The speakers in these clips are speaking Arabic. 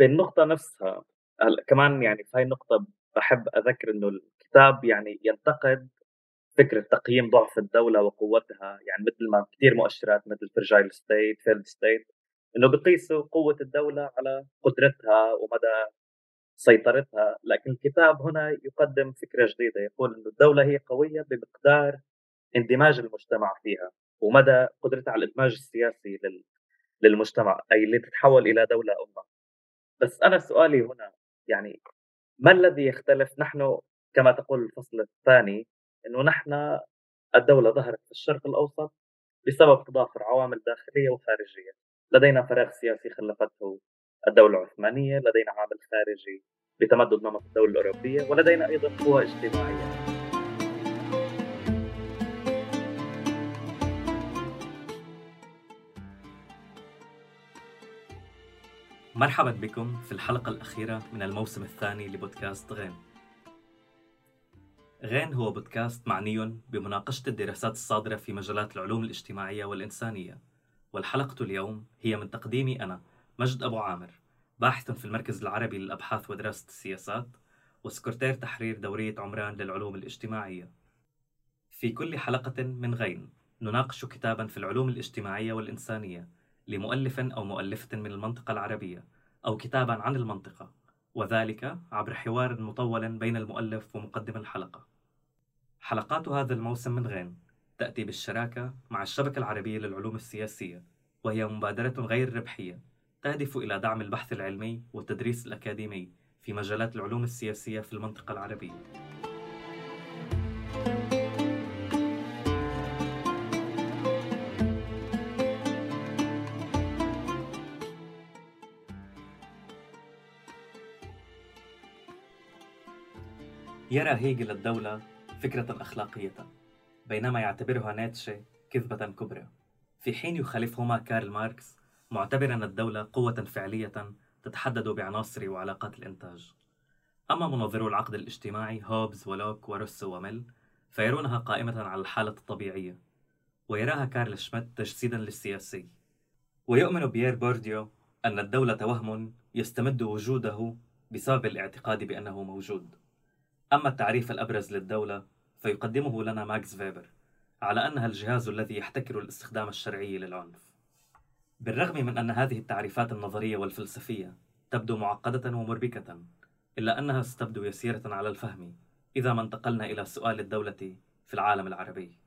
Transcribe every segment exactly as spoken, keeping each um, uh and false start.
بالنقطة نفسها كمان يعني في هاي النقطة بحب أذكر إنه الكتاب يعني ينتقد فكرة تقييم ضعف الدولة وقوتها، يعني مثل ما كتير مؤشرات مثل Fragile State، Failed State، إنه بيقيسوا قوة الدولة على قدرتها ومدى سيطرتها، لكن الكتاب هنا يقدم فكرة جديدة، يقول إنه الدولة هي قوية بمقدار اندماج المجتمع فيها ومدى قدرتها على الإدماج السياسي لل للمجتمع، أي اللي تتحول إلى دولة أمة. بس أنا سؤالي هنا يعني ما الذي يختلف؟ نحن كما تقول الفصل الثاني أنه نحن الدولة ظهرت في الشرق الأوسط بسبب تضافر عوامل داخلية وخارجية، لدينا فراغ سياسي خلفته الدولة العثمانية، لدينا عامل خارجي بتمدد نمط الدولة الأوروبية، ولدينا أيضا قوى اجتماعية. مرحبا بكم في الحلقة الأخيرة من الموسم الثاني لبودكاست غين. غين هو بودكاست معني بمناقشة الدراسات الصادرة في مجالات العلوم الاجتماعية والإنسانية، والحلقة اليوم هي من تقديمي أنا مجد أبو عامر، باحث في المركز العربي للأبحاث ودراسة السياسات وسكرتير تحرير دورية عمران للعلوم الاجتماعية. في كل حلقة من غين نناقش كتابا في العلوم الاجتماعية والإنسانية لمؤلف أو مؤلفة من المنطقة العربية أو كتاباً عن المنطقة، وذلك عبر حوار مطول بين المؤلف ومقدم الحلقة. حلقات هذا الموسم من غين تأتي بالشراكة مع الشبكة العربية للعلوم السياسية، وهي مبادرة غير ربحية تهدف إلى دعم البحث العلمي والتدريس الأكاديمي في مجالات العلوم السياسية في المنطقة العربية. يرى هيجل الدولة فكرة أخلاقية، بينما يعتبرها نيتشه كذبة كبرى، في حين يخالفهما كارل ماركس معتبراً الدولة قوة فعلية تتحدد بعناصر وعلاقات الإنتاج. أما منظرو العقد الاجتماعي هوبز ولوك وروسو وميل فيرونها قائمة على الحالة الطبيعية، ويراها كارل شميت تجسيداً للسياسي. ويؤمن بيير بورديو أن الدولة وهم يستمد وجوده بسبب الاعتقاد بأنه موجود. أما التعريف الأبرز للدولة فيقدمه لنا ماكس فيبر على أنها الجهاز الذي يحتكر الاستخدام الشرعي للعنف. بالرغم من أن هذه التعريفات النظرية والفلسفية تبدو معقدة ومربكة، إلا أنها ستبدو يسيرة على الفهم إذا ما انتقلنا إلى سؤال الدولة في العالم العربي،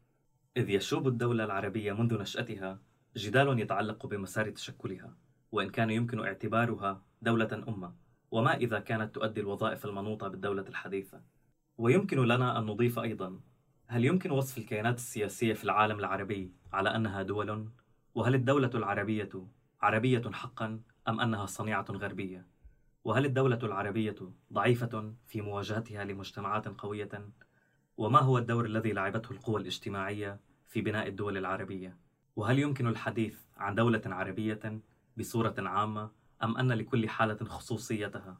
إذ يشوب الدولة العربية منذ نشأتها جدال يتعلق بمسار تشكلها، وإن كان يمكن اعتبارها دولة أمة، وما إذا كانت تؤدي الوظائف المنوطة بالدولة الحديثة. ويمكن لنا أن نضيف أيضاً، هل يمكن وصف الكيانات السياسية في العالم العربي على أنها دول؟ وهل الدولة العربية عربية حقاً أم أنها صنيعة غربية؟ وهل الدولة العربية ضعيفة في مواجهتها لمجتمعات قوية؟ وما هو الدور الذي لعبته القوى الاجتماعية في بناء الدول العربية؟ وهل يمكن الحديث عن دولة عربية بصورة عامة؟ أم أن لكل حالة خصوصيتها؟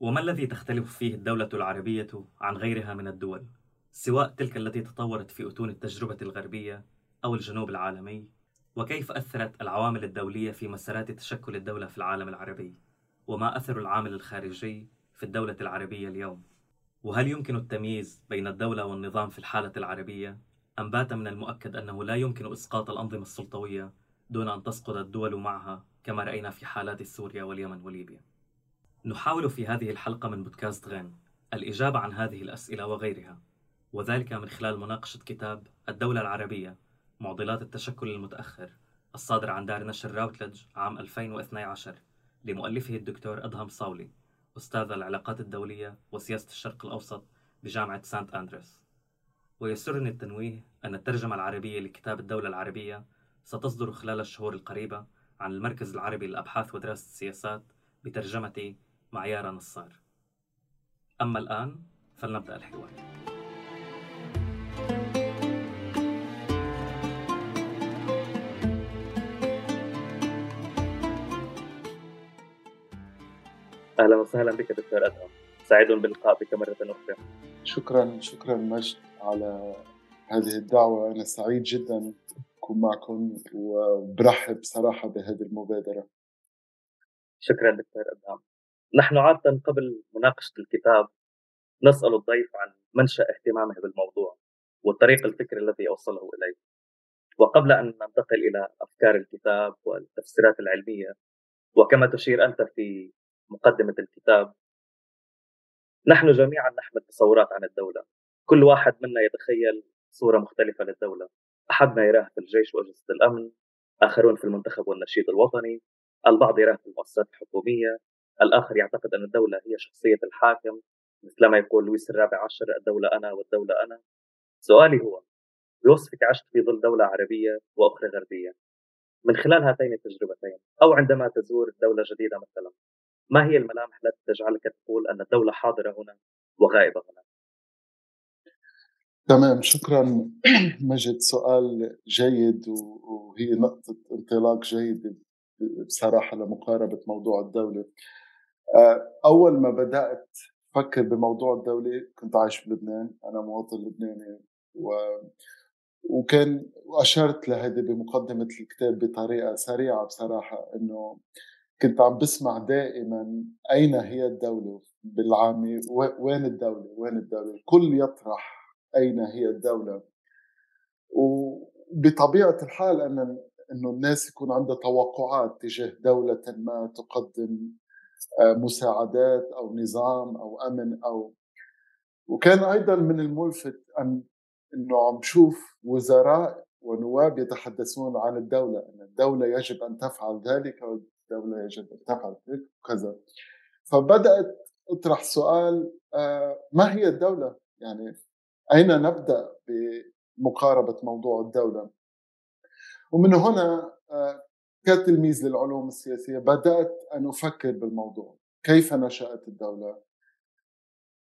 وما الذي تختلف فيه الدولة العربية عن غيرها من الدول، سواء تلك التي تطورت في أتون التجربة الغربية أو الجنوب العالمي؟ وكيف أثرت العوامل الدولية في مسارات تشكل الدولة في العالم العربي؟ وما أثر العامل الخارجي في الدولة العربية اليوم؟ وهل يمكن التمييز بين الدولة والنظام في الحالة العربية؟ أم بات من المؤكد أنه لا يمكن إسقاط الأنظمة السلطوية دون أن تسقط الدول معها، كما رأينا في حالات سوريا واليمن وليبيا؟ نحاول في هذه الحلقة من بودكاست غين الإجابة عن هذه الأسئلة وغيرها، وذلك من خلال مناقشة كتاب الدولة العربية معضلات التشكل المتأخر، الصادر عن دار نشر راوتلج عام ألفين واثني عشر لمؤلفه الدكتور أدهم صاولي، أستاذ العلاقات الدولية وسياسة الشرق الأوسط بجامعة سانت أندروز. ويسرني التنويه أن الترجمة العربية لكتاب الدولة العربية ستصدر خلال الشهور القريبة عن المركز العربي للأبحاث ودراسة السياسات بترجمتي مع يارا نصار. أما الآن فلنبدأ الحوار. أهلا وسهلا بك دكتور أدهم، سعيد باللقاء بك مرة أخرى. شكرا شكرا مجد على هذه الدعوة، أنا سعيد جدا معكم وبرحب صراحة بهذه المبادرة. شكرا دكتور أدهم. نحن عادة قبل مناقشة الكتاب نسأل الضيف عن منشأ اهتمامه بالموضوع والطريق الفكري الذي أوصله إليه، وقبل أن ننتقل إلى أفكار الكتاب والتفسيرات العلمية. وكما تشير أنت في مقدمة الكتاب، نحن جميعا نحمل تصورات عن الدولة، كل واحد منا يتخيل صورة مختلفة للدولة، أحدنا يراه في الجيش وأجهزة الأمن، آخرون في المنتخب والنشيد الوطني، البعض يراه في المؤسسات الحكومية، الآخر يعتقد أن الدولة هي شخصية الحاكم مثلما يقول لويس الرابع عشر الدولة أنا والدولة أنا. سؤالي هو، بوصفك عشت في ظل دولة عربية وأخرى غربية، من خلال هاتين التجربتين أو عندما تزور دولة جديدة مثلا، ما هي الملامح التي تجعلك تقول أن الدولة حاضرة هنا وغائبة هنا؟ تمام، شكرا مجد، سؤال جيد وهي نقطة انطلاق جيدة بصراحة لمقاربة موضوع الدولة. أول ما بدأت أفكر بموضوع الدولة كنت عايش بلبنان، أنا مواطن لبناني، و... وكان وأشرت لهذا بمقدمة الكتاب بطريقة سريعة بصراحة، أنه كنت عم بسمع دائما أين هي الدولة بالعامي، وين الدولة وين الدولة، الكل يطرح أين هي الدولة. وبطبيعة الحال أن أنه الناس يكون عندها توقعات تجاه دولة ما تقدم مساعدات أو نظام أو أمن أو وكان أيضا من الملفت أن أنه عم شوف وزراء ونواب يتحدثون عن الدولة، أن الدولة يجب أن تفعل ذلك والدولة يجب أن تفعل ذلك وكذا. فبدأت أطرح سؤال، ما هي الدولة؟ يعني أين نبدأ بمقاربة موضوع الدولة؟ ومن هنا كتلميذ للعلوم السياسية بدأت أن أفكر بالموضوع، كيف نشأت الدولة؟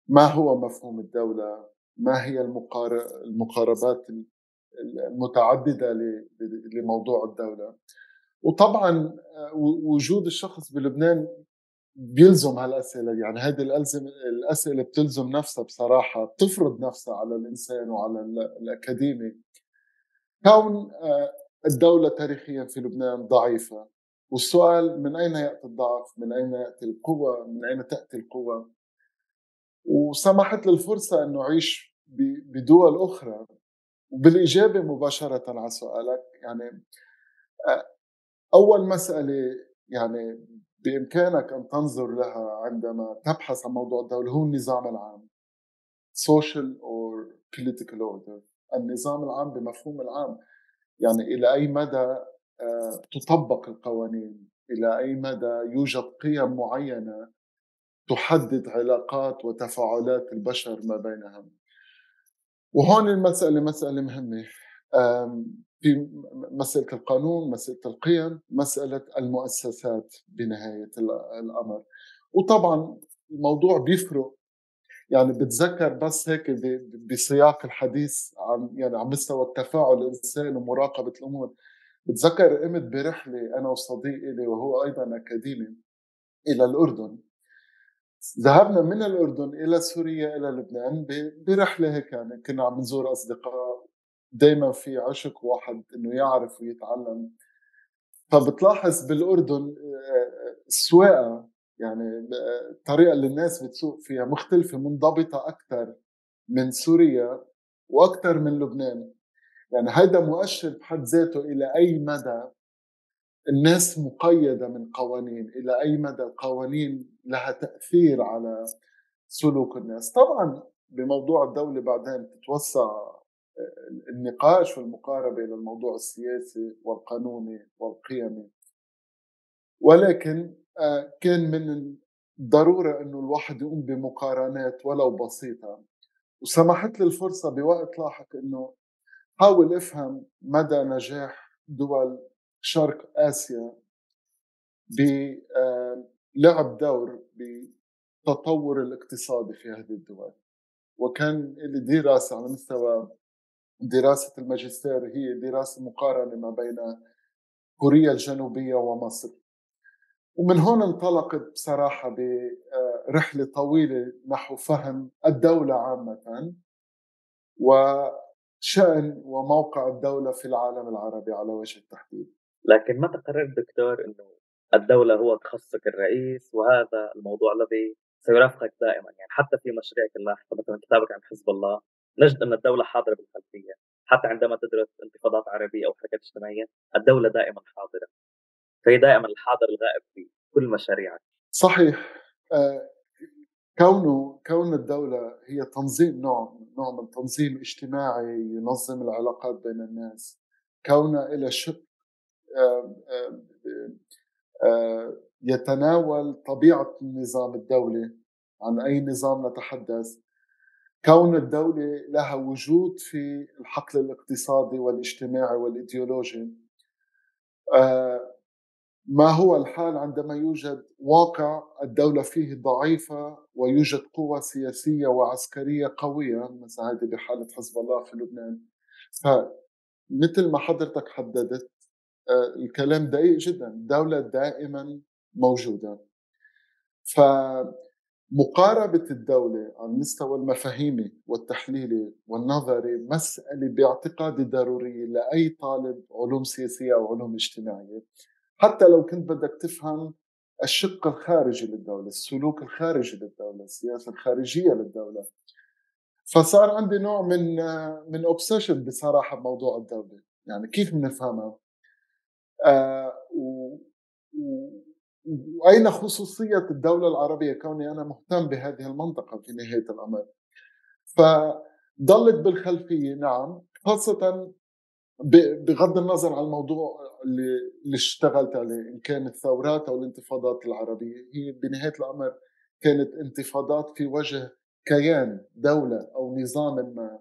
ما هو مفهوم الدولة؟ ما هي المقاربات المتعددة لموضوع الدولة؟ وطبعا وجود الشخص بلبنان بيلزم هالأسئلة، يعني هذه الأسئلة بتلزم نفسها بصراحة، بتفرض نفسها على الإنسان وعلى الأكاديمي. كون الدولة تاريخيا في لبنان ضعيفة، والسؤال من أين يأتي الضعف؟ من أين يأتي القوة؟ من أين تأتي القوة؟ وسمحت للفرصة أن نعيش بدول أخرى. وبالإجابة مباشرة على سؤالك، يعني أول مسألة يعني بإمكانك أن تنظر لها عندما تبحث عن موضوع الدولة هو النظام العام، social or political order، النظام العام بمفهوم العام، يعني إلى أي مدى تطبق القوانين، إلى أي مدى يوجد قيم معينة تحدد علاقات وتفاعلات البشر ما بينهم. وهون المسألة مسألة مهمة، في مسألة القانون، مسألة القيم، مسألة المؤسسات بنهاية الأمر. وطبعا الموضوع بيفرق، يعني بتذكر بس هيك بسياق الحديث عن يعني عن مستوى التفاعل الإنساني ومراقبة الأمور، بتذكر قمت برحلة أنا وصديقي لي وهو أيضا أكاديمي إلى الأردن. ذهبنا من الأردن إلى سوريا إلى لبنان برحلة هيك، يعني كنا عم نزور أصدقاء، دايما في عشق واحد انه يعرف ويتعلم. فبتلاحظ بالاردن السواقه، يعني الطريقه اللي الناس بتسوق فيها مختلفه، منضبطه اكثر من سوريا واكثر من لبنان. يعني هذا مؤشر بحد ذاته الى اي مدى الناس مقيده من قوانين، الى اي مدى القوانين لها تاثير على سلوك الناس. طبعا بموضوع الدوله بعدين تتوسع النقاش والمقاربة إلى الموضوع السياسي والقانوني والقيمي، ولكن كان من الضرورة أنه الواحد يقوم بمقارنات ولو بسيطة. وسمحت لي الفرصة بوقت لاحق أنه حاول أفهم مدى نجاح دول شرق آسيا بلعب دور بتطور الاقتصادي في هذه الدول. وكان لي دراسة على مستوى دراسة الماجستير، هي دراسة مقارنة ما بين كوريا الجنوبية ومصر. ومن هنا انطلقت بصراحة برحلة طويلة نحو فهم الدولة عامة وشأن وموقع الدولة في العالم العربي على وجه التحديد. لكن ما تقرر دكتور أنه الدولة هو تخصصك الرئيس، وهذا الموضوع الذي سيرافقك دائما. يعني حتى في مشاريعك اللاحقة، مثلا كتابك عن حزب الله، نجد أن الدولة حاضرة بالخلفية. حتى عندما تدرس انتفاضات عربية أو حركات اجتماعية، الدولة دائما حاضرة، فهي دائما الحاضر الغائب في كل مشاريعك. صحيح. آه كونه كون الدولة هي تنظيم، نوع نوع من تنظيم اجتماعي ينظم العلاقات بين الناس، كونه إلى شق آه آه يتناول طبيعة النظام الدولي، عن أي نظام نتحدث، كون الدولة لها وجود في الحقل الاقتصادي والاجتماعي والإيديولوجي، ما هو الحال عندما يوجد واقع الدولة فيه ضعيفة ويوجد قوة سياسية وعسكرية قوية، مثل هذه بحالة حزب الله في لبنان. فمثل ما حضرتك حددت، الكلام دقيق جدا، الدولة دائما موجودة. فمقاربة الدولة على المستوى المفاهيمي والتحليلي والنظري مسألة باعتقادي ضرورية لأي طالب علوم سياسية أو علوم اجتماعية، حتى لو كنت بدك تفهم الشق الخارجي للدولة، السلوك الخارجي للدولة، السياسة الخارجية للدولة. فصار عندي نوع من من أوبسيشن بصراحة بموضوع الدولة، يعني كيف بنفهمها، آه و... و... وأين خصوصية الدولة العربية، كوني أنا مهتم بهذه المنطقة في نهاية الأمر. فضلت بالخلفية، نعم، خاصة ب... بغض النظر عن الموضوع اللي... اللي اشتغلت عليه، إن كانت ثورات أو الانتفاضات العربية، هي بنهاية الأمر كانت انتفاضات في وجه كيان، دولة أو نظام ما.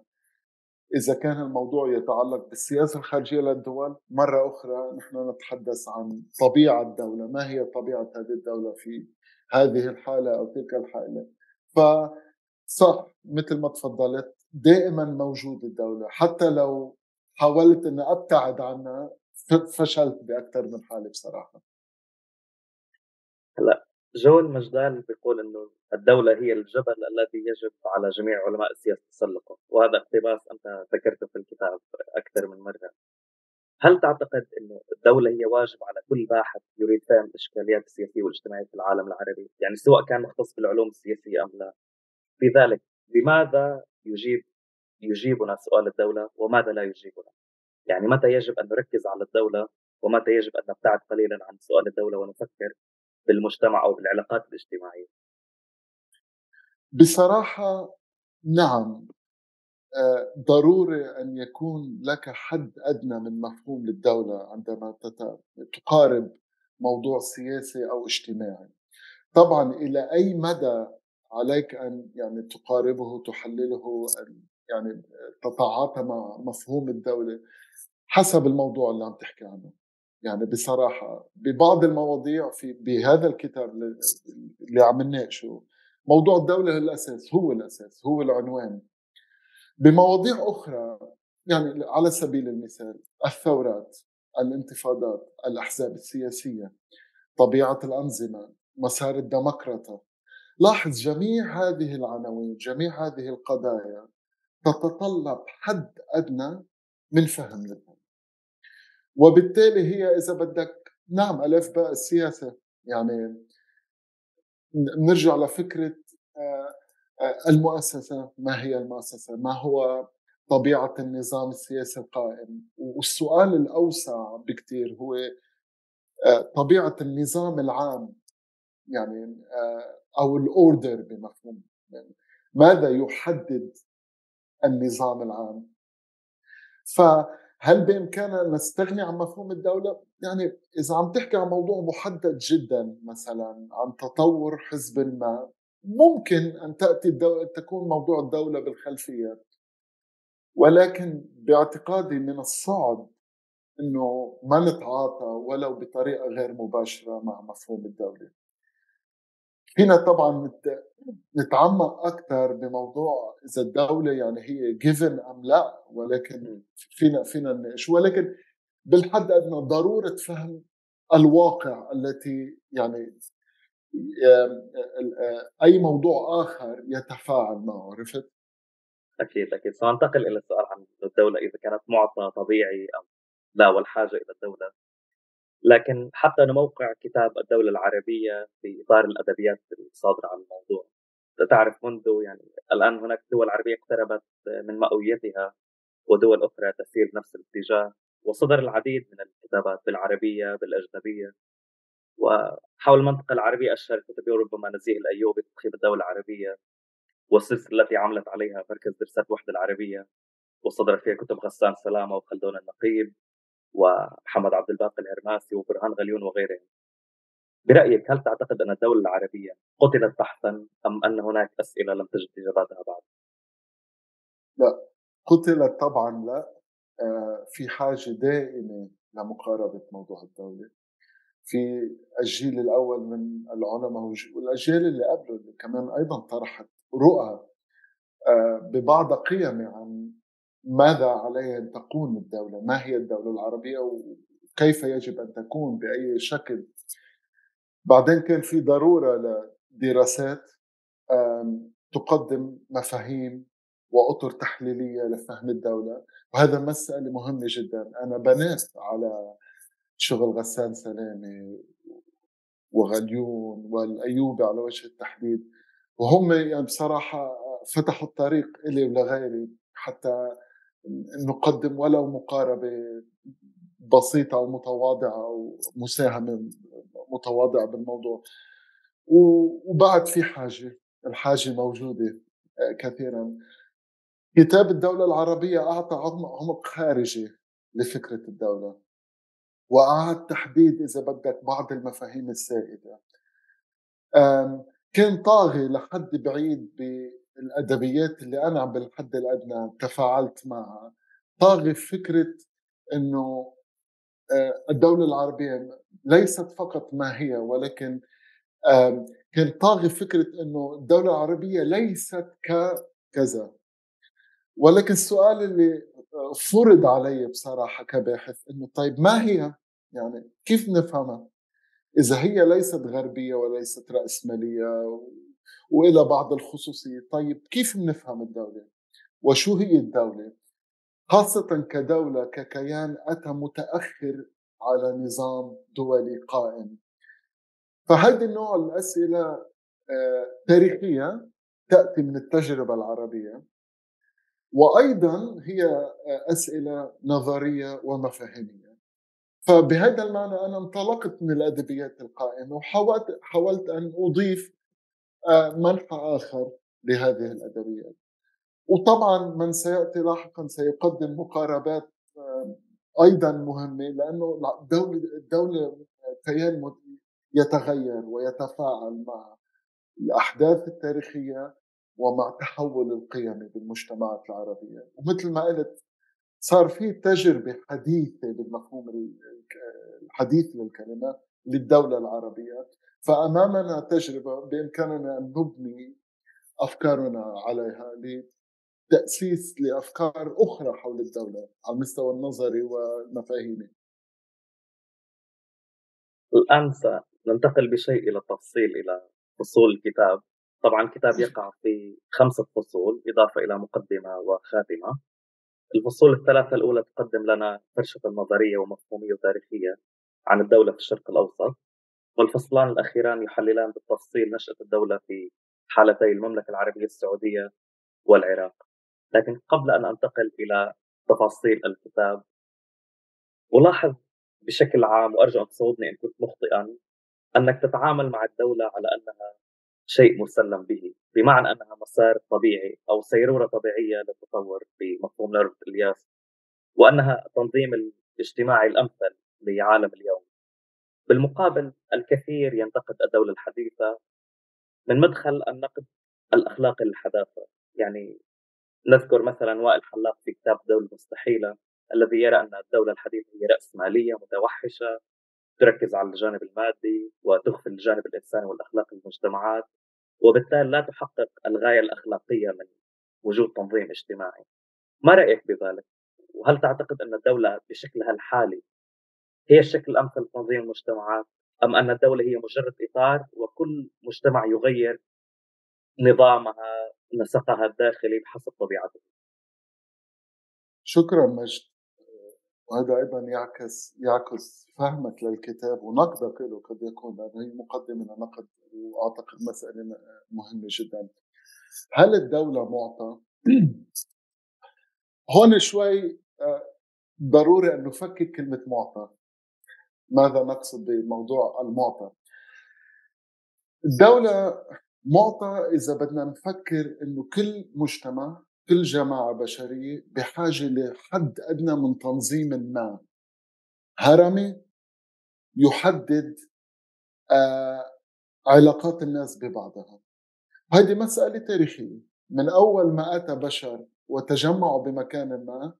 إذا كان الموضوع يتعلق بالسياسة الخارجية للدول، مرة أخرى نحن نتحدث عن طبيعة الدولة، ما هي طبيعة هذه الدولة في هذه الحالة أو تلك الحالة. فصح، مثل ما تفضلت، دائما موجود الدولة، حتى لو حاولت أن أبتعد عنها فشلت بأكثر من حالة بصراحة. هلا جوال مجدال بيقول إنه الدولة هي الجبل الذي يجب على جميع علماء السياسة تسلقه، وهذا اقتباس أنت ذكرته في الكتاب أكثر من مرة. هل تعتقد إنه الدولة هي واجب على كل باحث يريد فهم الإشكاليات السياسية والاجتماعية في العالم العربي، يعني سواء كان مختص بالعلوم السياسية أم لا؟ لذلك لماذا يجيب يجيبنا سؤال الدولة وماذا لا يجيبنا؟ يعني متى يجب أن نركز على الدولة ومتى يجب أن نبتعد قليلا عن سؤال الدولة ونفكر بالمجتمع أو بالعلاقات الاجتماعية؟ بصراحة نعم، ضروري أن يكون لك حد أدنى من مفهوم للدولة عندما تقارب موضوع سياسي أو اجتماعي. طبعا إلى أي مدى عليك أن يعني تقاربه، تحلله، يعني تتعاطى مع مفهوم الدولة، حسب الموضوع اللي عم تحكي عنه. يعني بصراحة ببعض المواضيع في بهذا الكتاب اللي عم نناقشه، موضوع الدولة الأساس هو الأساس، هو العنوان. بمواضيع أخرى، يعني على سبيل المثال، الثورات، الانتفاضات، الأحزاب السياسية، طبيعة الأنظمة، مسار الديمقراطية، لاحظ جميع هذه العناوين، جميع هذه القضايا تتطلب حد أدنى من فهم لها، وبالتالي هي إذا بدك نعم ألف باء السياسة. يعني نرجع لفكرة المؤسسة، ما هي المؤسسة، ما هو طبيعة النظام السياسي القائم، والسؤال الأوسع بكتير هو طبيعة النظام العام، يعني أو الأوردر بمفهوم، يعني ماذا يحدد النظام العام. ف هل بإمكاننا نستغني عن مفهوم الدولة؟ يعني إذا عم تحكي عن موضوع محدد جدا، مثلا عن تطور حزب ما، ممكن أن تأتي الدولة، تكون موضوع الدولة بالخلفية. ولكن باعتقادي من الصعب أنه ما نتعاطى ولو بطريقة غير مباشرة مع مفهوم الدولة. هنا طبعا نتعمق أكثر بموضوع إذا الدولة يعني هي given أم لا، ولكن فينا فينا نناقش. ولكن بالحد أدنى ضرورة فهم الواقع التي يعني أي موضوع آخر يتفاعل معه. عرفت؟ أكيد أكيد. سننتقل إلى السؤال عن الدولة إذا كانت معطى طبيعي أم لا والحاجة إلى الدولة. لكن حتى موقع كتاب الدولة العربية في إطار الأدبيات الصادرة عن الموضوع، تعرف منذ يعني الآن هناك دول عربية اقتربت من مأويتها ودول أخرى تسير نفس الاتجاه، وصدر العديد من الكتابات بالعربية بالأجنبية. وحول المنطقة العربية أشهر كتابي ربما نزيه الأيوبي تقريب الدولة العربية، والسلسلة التي عملت عليها مركز دراسات الوحدة العربية وصدر فيها كتب غسان سلامة وخلدون النقيب وحمد عبد الباقي الهرماسي وبرهان غليون وغيرهم. برأيك هل تعتقد أن الدولة العربية قتلت بحثا أم أن هناك أسئلة لم تجد إجاباتها بعد؟ لا، قتلت طبعا لا. في حاجة دائمة لمقاربة موضوع الدولة. في الجيل الأول من العلماء والأجيال اللي قبله اللي كمان أيضا طرحت رؤى ببعض قيم عن ماذا عليها أن تكون الدولة، ما هي الدولة العربية وكيف يجب أن تكون بأي شكل. بعدين كان في ضرورة لدراسات تقدم مفاهيم وأطر تحليلية لفهم الدولة، وهذا مسألة مهمة جدا. أنا بنيت على شغل غسان سلامة وغليون والأيوبي على وجه التحديد، وهم يعني بصراحة فتحوا الطريق إلي ولغيري حتى نقدم ولو مقاربة بسيطة أو متواضعة أو مساهمة متواضعة بالموضوع. وبعد في حاجة، الحاجة موجودة كثيرا. كتاب الدولة العربية أعطى عمق خارجي لفكرة الدولة، وأعاد تحديد إذا بدك بعض المفاهيم السائدة. كان طاغي لحد بعيد بالأدبيات اللي أنا بالحد الأدنى تفاعلت معها، طاغي فكرة أنه الدولة العربية ليست فقط ما هي، ولكن كان طاغي فكرة أنه الدولة العربية ليست ككذا. ولكن السؤال اللي فرض علي بصراحة كباحث إنه طيب ما هي؟ يعني كيف نفهمها إذا هي ليست غربية وليست رأسمالية وإلى بعض الخصوصيات؟ طيب كيف نفهم الدولة وشو هي الدولة، خاصة كدولة ككيان أتى متأخر على نظام دولي قائم؟ فهذا النوع من الأسئلة تاريخية تأتي من التجربة العربية، وأيضاً هي أسئلة نظرية ومفاهيمية. فبهذا المعنى أنا انطلقت من الأدبيات القائمة وحاولت حاولت أن أضيف منحى آخر لهذه الأدبيات. وطبعاً من سيأتي لاحقاً سيقدم مقاربات أيضاً مهمة، لأنه الدولة كيان يتغير ويتفاعل مع الأحداث التاريخية ومع تحول القيم بالمجتمعات العربية. ومثل ما قلت صار في تجربة حديثة بالمفهوم الحديث للكلمة للدولة العربية، فأمامنا تجربة بإمكاننا أن نبني أفكارنا عليها لتأسيس لأفكار أخرى حول الدولة على المستوى النظري والمفاهيمي. الآن سننتقل بشيء إلى التفصيل إلى فصول الكتاب. طبعا الكتاب يقع في خمسة فصول إضافة إلى مقدمة وخاتمة. الفصول الثلاثة الأولى تقدم لنا فرشة نظرية ومفهومية وتاريخية عن الدولة في الشرق الأوسط، والفصلان الأخيران يحللان بالتفصيل نشأة الدولة في حالتي المملكة العربية السعودية والعراق. لكن قبل أن أنتقل إلى تفاصيل الكتاب، ألاحظ بشكل عام، وأرجو أن تصودني إن كنت مخطئا، أنك تتعامل مع الدولة على أنها شيء مسلم به، بمعنى أنها مسار طبيعي أو سيرورة طبيعية للتطور بمفهوم لارد الياس، وأنها التنظيم الاجتماعي الأمثل لعالم اليوم. بالمقابل الكثير ينتقد الدولة الحديثة من مدخل النقد الأخلاقي للحداثة. يعني نذكر مثلا وائل حلاق في كتاب الدولة المستحيلة الذي يرى أن الدولة الحديثة هي رأسمالية متوحشة تركز على الجانب المادي وتغفل الجانب الإنساني والأخلاقي للمجتمعات، وبالتالي لا تحقق الغاية الأخلاقية من وجود تنظيم اجتماعي. ما رأيك بذلك؟ وهل تعتقد أن الدولة بشكلها الحالي هي الشكل الأمثل لتنظيم المجتمعات، أم أن الدولة هي مجرد إطار وكل مجتمع يغير نظامها نسقها الداخلي بحسب طبيعته؟ شكرا مجد. وهذا أيضا يعكس يعكس فهمك للكتاب ونقدك له، قد يكون هي مقدمة لنقد، وأعتقد مسألة مهمة جدا. هل الدولة معطى؟ هون شوي ضروري أن نفكر كلمة معطى. ماذا نقصد بموضوع المعطى؟ الدولة معطى إذا بدنا نفكر أنه كل مجتمع، كل جماعة بشرية بحاجة لحد أدنى من تنظيم ما هرمي يحدد آه علاقات الناس ببعضها. هذه مسألة تاريخية، من أول ما أتى بشر وتجمعوا بمكان ما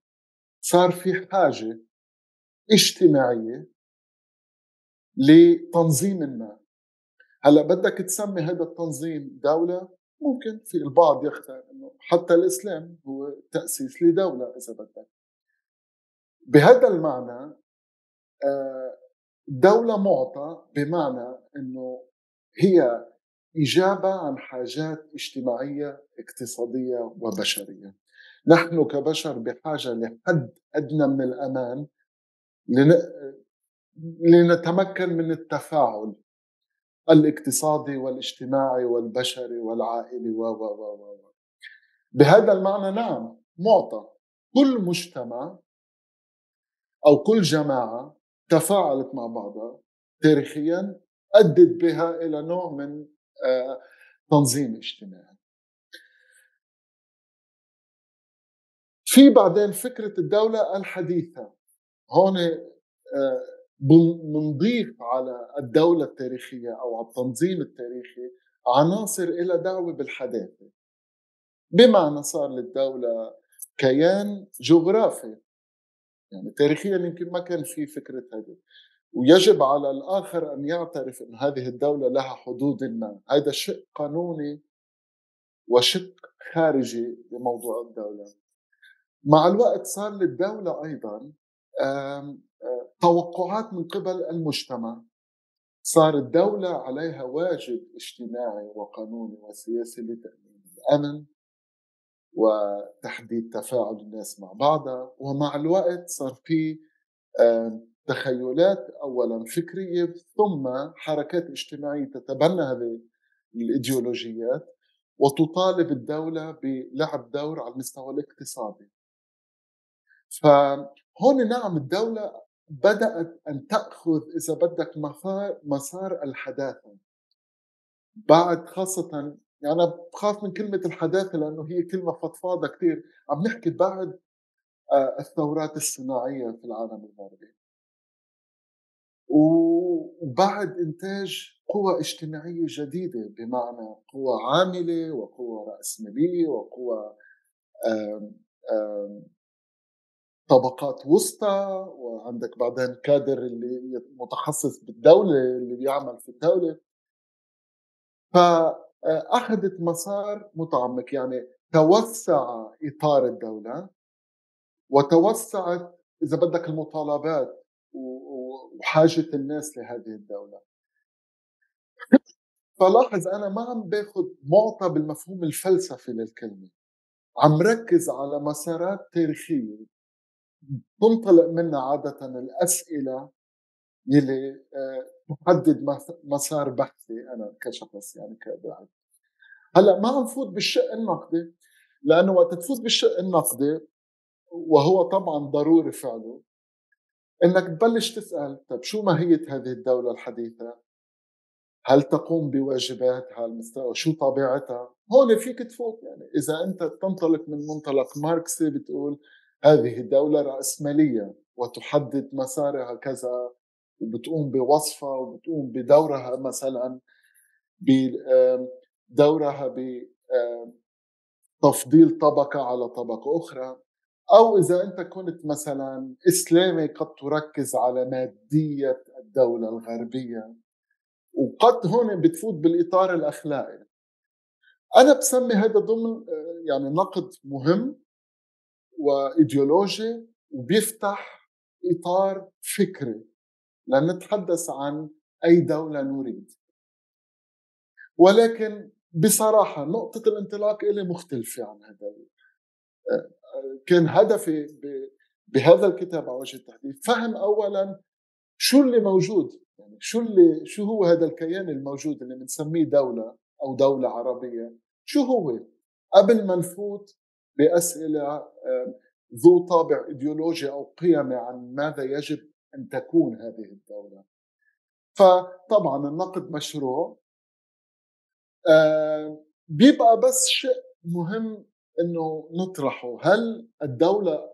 صار في حاجة اجتماعية لتنظيم ما. هلأ بدك تسمي هذا التنظيم دولة؟ ممكن، في البعض يختار انه حتى الاسلام هو تاسيس لدوله اذا بدك. بهذا المعنى دوله معطى بمعنى انه هي اجابه عن حاجات اجتماعيه اقتصاديه وبشريه. نحن كبشر بحاجه لحد ادنى من الامان لنتمكن من التفاعل الاقتصادي والاجتماعي والبشري والعائلي و و و بهذا المعنى نعم معطى. كل مجتمع أو كل جماعة تفاعلت مع بعضها تاريخيا أدت بها إلى نوع من تنظيم اجتماعي. في بعدين فكرة الدولة الحديثة، هون بنضيف على الدولة التاريخية أو على التنظيم التاريخي عناصر إلى دعوة بالحداثة، بمعنى صار للدولة كيان جغرافي. يعني تاريخيا يمكن ما كان في فكرة هذه، ويجب على الآخر أن يعترف أن هذه الدولة لها حدود ما. هذا شق قانوني وشق خارجي لموضوع الدولة. مع الوقت صار للدولة أيضا توقعات من قبل المجتمع، صار الدولة عليها واجب اجتماعي وقانوني وسياسي لتأمين الأمن وتحديد تفاعل الناس مع بعضها. ومع الوقت صار في تخيلات أولا فكرية ثم حركات اجتماعية تتبنى هذه الإيديولوجيات وتطالب الدولة بلعب دور على المستوى الاقتصادي. فهون نعم الدولة بدأت أن تأخذ إذا بدك مسار, مسار الحداثة بعد، خاصة يعني أنا بخاف من كلمة الحداثة لأنه هي كلمة فضفاضة كتير. عم نحكي بعد الثورات الصناعية في العالم الغربي وبعد إنتاج قوى اجتماعية جديدة، بمعنى قوى عاملة وقوى رأسمالية وقوى آم آم طبقات وسطى، وعندك بعدين كادر اللي متخصص بالدولة اللي بيعمل في الدولة. فأخذت مسار متعمق، يعني توسع إطار الدولة وتوسعت إذا بدك المطالبات وحاجة الناس لهذه الدولة. فلاحظ أنا ما عم باخذ معطى بالمفهوم الفلسفي للكلمة، عم ركز على مسارات تاريخية تنطلق منا عادة الأسئلة يلي تحدد مسار بحثي أنا كشخص. يعني كبعض هلأ ما عم فوت بالشق النقدي، لأنه وقت تفوت بالشق النقدي وهو طبعا ضروري فعله إنك تبلش تسأل طب شو ماهية هذه الدولة الحديثة؟ هل تقوم بواجباتها على المستوى؟ شو طبيعتها؟ هون فيك تفوت. يعني إذا أنت تنطلق من منطلق ماركسي بتقول هذه الدولة رأسمالية وتحدد مسارها كذا وبتقوم بوصفها وبتقوم بدورها، مثلا بدورها بتفضيل طبقة على طبقة أخرى. أو إذا أنت كنت مثلا إسلامي قد تركز على مادية الدولة الغربية، وقد هون بتفوت بالإطار الأخلاقي. أنا بسمي هذا ضمن يعني نقد مهم وإيديولوجي وبيفتح إطار فكري لنتحدث عن أي دولة نريد. ولكن بصراحة نقطة الانطلاق إلي مختلفة عن هذا. كان هدفي بهذا الكتاب على وجه التحديد فهم أولا شو اللي موجود، يعني شو اللي شو هو هذا الكيان الموجود اللي بنسميه دولة أو دولة عربية، شو هو، قبل ما نفوت بأسئلة ذو طابع إيديولوجي أو قيمي عن ماذا يجب أن تكون هذه الدولة. فطبعا النقد مشروع، بيبقى بس شيء مهم أنه نطرحه، هل الدولة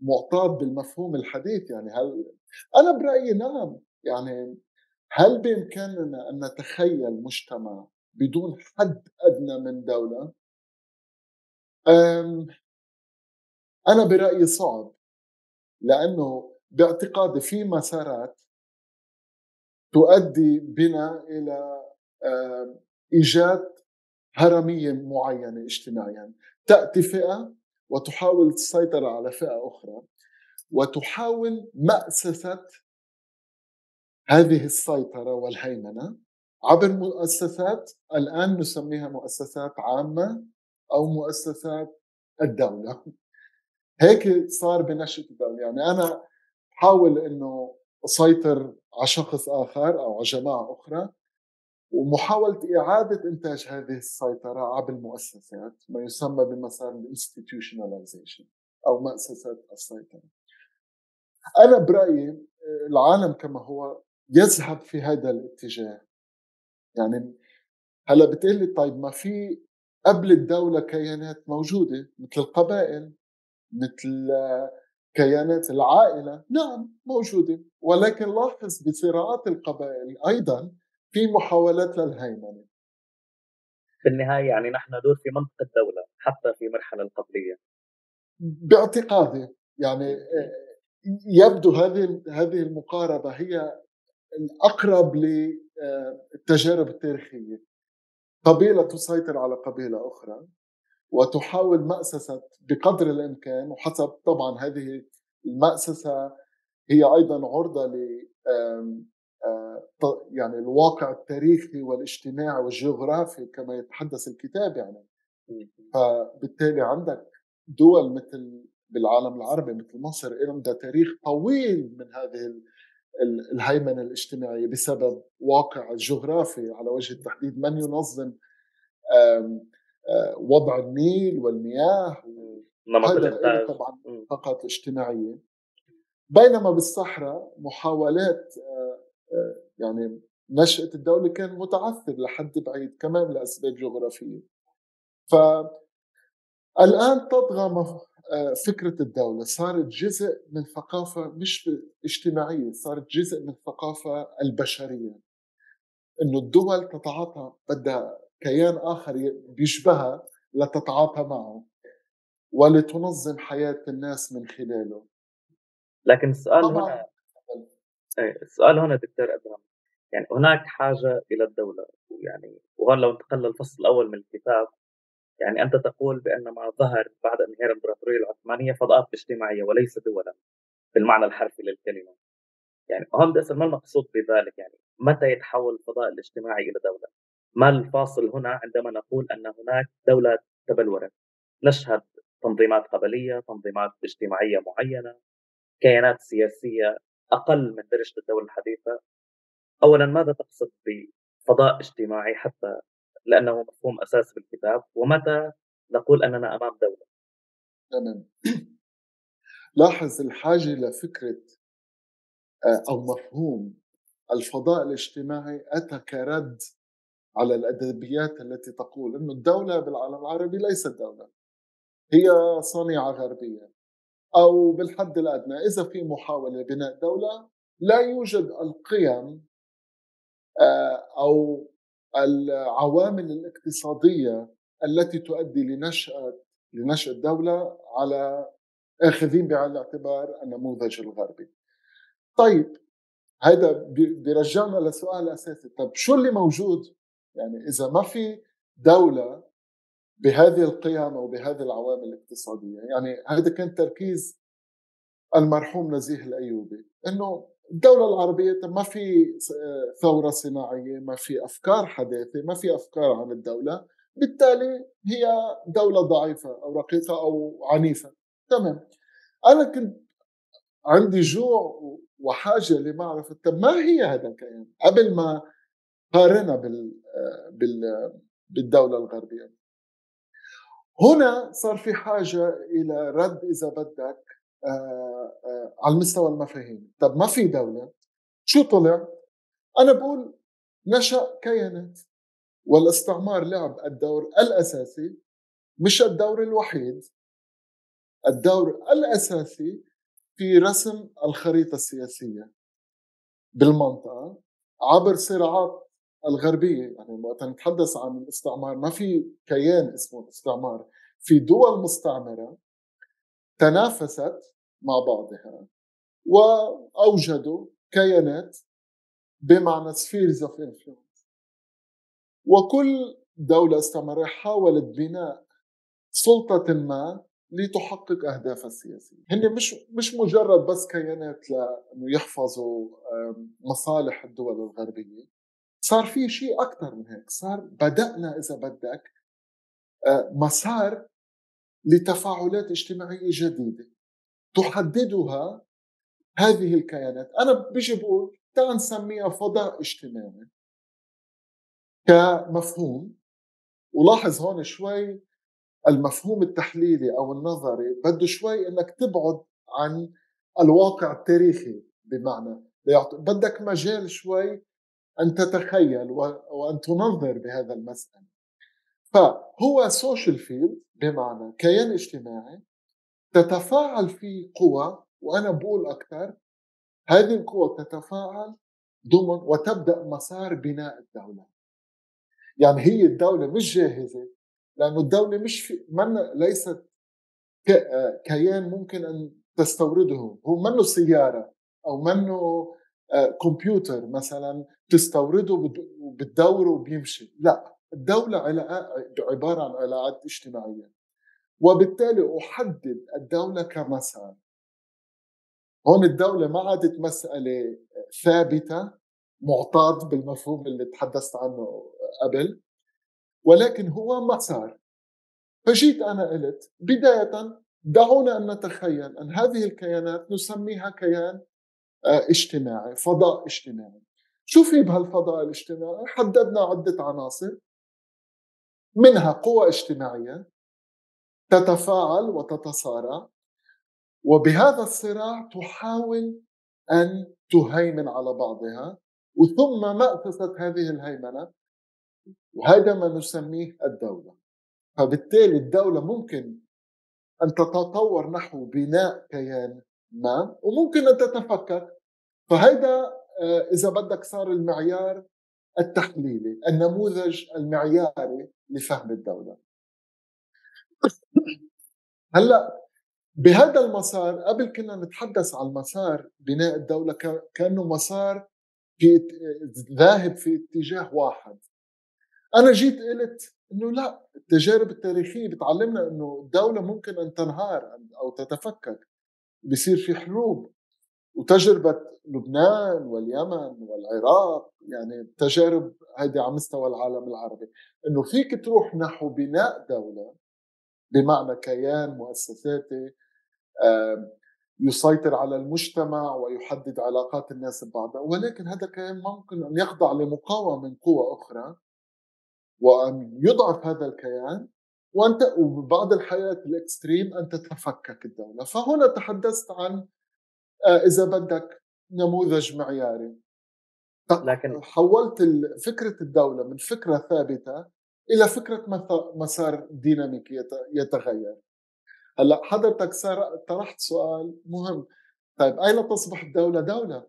معطاة بالمفهوم الحديث؟ يعني هل أنا برأيي نعم، يعني هل بإمكاننا أن نتخيل مجتمع بدون حد أدنى من دولة؟ أنا برأيي صعب، لأنه باعتقادي في مسارات تؤدي بنا إلى إيجاد هرمية معينة اجتماعيا، تأتي فئة وتحاول السيطرة على فئة أخرى وتحاول مأسسة هذه السيطرة والهيمنة عبر مؤسسات الآن نسميها مؤسسات عامة أو مؤسسات الدولة. هيك صار بنشأة الدولة، يعني أنا حاول أنه أسيطر على شخص آخر أو على جماعة أخرى، ومحاولة إعادة إنتاج هذه السيطرة عبر المؤسسات، ما يسمى بمسار الانستيتيوشناليزيشن أو مؤسسات السيطرة. أنا برأيي العالم كما هو يذهب في هذا الاتجاه. يعني هلا بتقلي طيب ما في قبل الدولة كيانات موجودة مثل القبائل، مثل كيانات العائلة، نعم موجودة، ولكن لاحظ بصراعات القبائل أيضاً في محاولات للهيمنة. في النهاية يعني نحن ندور في منطقة الدولة حتى في مرحلة القبلية باعتقادي. يعني يبدو هذه هذه المقاربة هي الأقرب للتجارب التاريخية، قبيلة تسيطر على قبيلة أخرى وتحاول مأسسة بقدر الإمكان، وحسب طبعا هذه المأسسة هي أيضا عرضة ل يعني الواقع التاريخي والاجتماعي والجغرافي كما يتحدث الكتاب. يعني فبالتالي عندك دول مثل بالعالم العربي مثل مصر لهم تاريخ طويل من هذه الهيمنة الاجتماعية بسبب واقع الجغرافي على وجه التحديد، من ينظم وضع النيل والمياه وهذا طبعا الطاقات الاجتماعية. بينما بالصحراء محاولات يعني نشأة الدولة كان متعثر لحد بعيد كمان لأسباب جغرافية. فالآن تضغم فكرة الدولة، صارت جزء من ثقافة مش اجتماعية، صارت جزء من الثقافة البشرية، إنه الدول تتعاطى بدها كيان آخر بيشبهها لتتعاطى معه ولتنظم حياة الناس من خلاله. لكن السؤال هنا السؤال هنا دكتور أدهم، يعني هناك حاجة إلى الدولة، يعني وهون لو انتقل للفصل الأول من الكتاب، يعني أنت تقول بأن ما ظهر بعد انهيار الإمبراطورية العثمانية فضاءات اجتماعية وليس دولا بالمعنى الحرفي للكلمة. يعني هون بس ما المقصود بذلك، يعني متى يتحول الفضاء الاجتماعي إلى دولة؟ ما الفاصل هنا عندما نقول أن هناك دولة تبلورت؟ نشهد تنظيمات قبلية، تنظيمات اجتماعية معينة، كيانات سياسية أقل من درجة الدولة الحديثة. أولا ماذا تقصد بفضاء اجتماعي حتى لأنه مفهوم أساسي بالكتاب، ومتى نقول أننا أمام دولة؟ تمام. لاحظ الحاجة لفكرة أو مفهوم الفضاء الاجتماعي أتى كرد على الأدبيات التي تقول أن الدولة بالعالم العربي ليست دولة، هي صنيعة غربية، أو بالحد الأدنى إذا في محاولة بناء دولة لا يوجد القيم أو العوامل الاقتصادية التي تؤدي لنشأة لنشأة دولة على آخذين بعين الاعتبار النموذج الغربي. طيب هذا بيرجعنا لسؤال أساسي، طب شو اللي موجود؟ يعني إذا ما في دولة بهذه القيم وبهذه العوامل الاقتصادية، يعني هذا كان تركيز المرحوم نزيه الأيوبي، أنه الدولة العربية ما في ثورة صناعية، ما في أفكار حديثة، ما في أفكار عن الدولة، بالتالي هي دولة ضعيفة أو رقيقة أو عنيفة. تمام. أنا كنت عندي جوع وحاجة لمعرفة ما هي هذا الكيان قبل ما قارنها بال... بال... بالدولة الغربية. هنا صار في حاجة إلى رد إذا بدك آآ آآ على المستوى المفاهيمي. طب ما في دولة، شو طلع؟ أنا بقول نشأ كيانات، والاستعمار لعب الدور الأساسي، مش الدور الوحيد، الدور الأساسي في رسم الخريطة السياسية بالمنطقة عبر صراعات الغربية. يعني وقت نتحدث عن الاستعمار ما في كيان اسمه استعمار، في دول مستعمرة تنافست مع بعضها وأوجدوا كيانات بمعنى spheres of influence، وكل دولة استعمارية حاولت بناء سلطة ما لتحقق أهدافها السياسية. هن مش مش مجرد بس كيانات لأنه يحفظوا مصالح الدول الغربية، صار في شيء أكثر من هيك، صار بدأنا إذا بدك مسار لتفاعلات اجتماعية جديدة تحددها هذه الكيانات. أنا بيجي بقول تعال نسميها فضاء اجتماعي كمفهوم. ولاحظ هون شوي المفهوم التحليلي أو النظري بده شوي أنك تبعد عن الواقع التاريخي، بمعنى بدك مجال شوي أن تتخيل وأن تنظر بهذا المسألة. فهو سوشيال فيلد بمعنى كيان اجتماعي تتفاعل فيه قوى، وأنا بقول أكثر هذه القوى تتفاعل ضمن وتبدأ مسار بناء الدولة. يعني هي الدولة مش جاهزة، لأن الدولة مش في من ليست كيان ممكن أن تستورده، هو منه سيارة أو منه كمبيوتر مثلا تستورده وبتدوره وبيمشي. لا، الدولة عبارة عن علاقات اجتماعية، وبالتالي أحدد الدولة كمسار. هون الدولة ما عادت مسألة ثابتة معطاة بالمفهوم اللي تحدثت عنه قبل، ولكن هو مسار. فجيت أنا قلت بداية دعونا أن نتخيل أن هذه الكيانات نسميها كيان اجتماعي، فضاء اجتماعي. شو في بهالفضاء الاجتماعي؟ حددنا عدة عناصر منها قوى اجتماعية تتفاعل وتتصارع، وبهذا الصراع تحاول أن تهيمن على بعضها، وثم مأسسة هذه الهيمنة، وهذا ما نسميه الدولة. فبالتالي الدولة ممكن أن تتطور نحو بناء كيان ما، وممكن أن تتفكك. فهذا إذا بدك صار المعيار التحليلي، النموذج المعياري لفهم الدولة. هلأ بهذا المسار، قبل كنا نتحدث عن مسار بناء الدولة كأنه مسار في ذاهب في اتجاه واحد. أنا جيت قلت أنه لا، التجارب التاريخية بتعلمنا أنه الدولة ممكن أن تنهار أو تتفكك، بيصير في حروب. وتجربة لبنان واليمن والعراق، يعني تجارب هذه على مستوى العالم العربي، أنه فيك تروح نحو بناء دولة بمعنى كيان مؤسساتي يسيطر على المجتمع ويحدد علاقات الناس ببعضها، ولكن هذا الكيان ممكن أن يخضع لمقاومة من قوى أخرى، وأن يضعف هذا الكيان، وبعد الحياة الإكستريم أن تتفكك الدولة. فهنا تحدثت عن إذا بدك نموذج معياري، لكن حولت فكرة الدولة من فكرة ثابتة إلى فكرة مسار ديناميكي يتغير. هلا حضرتك طرحت سؤال مهم، طيب أين تصبح الدولة دولة؟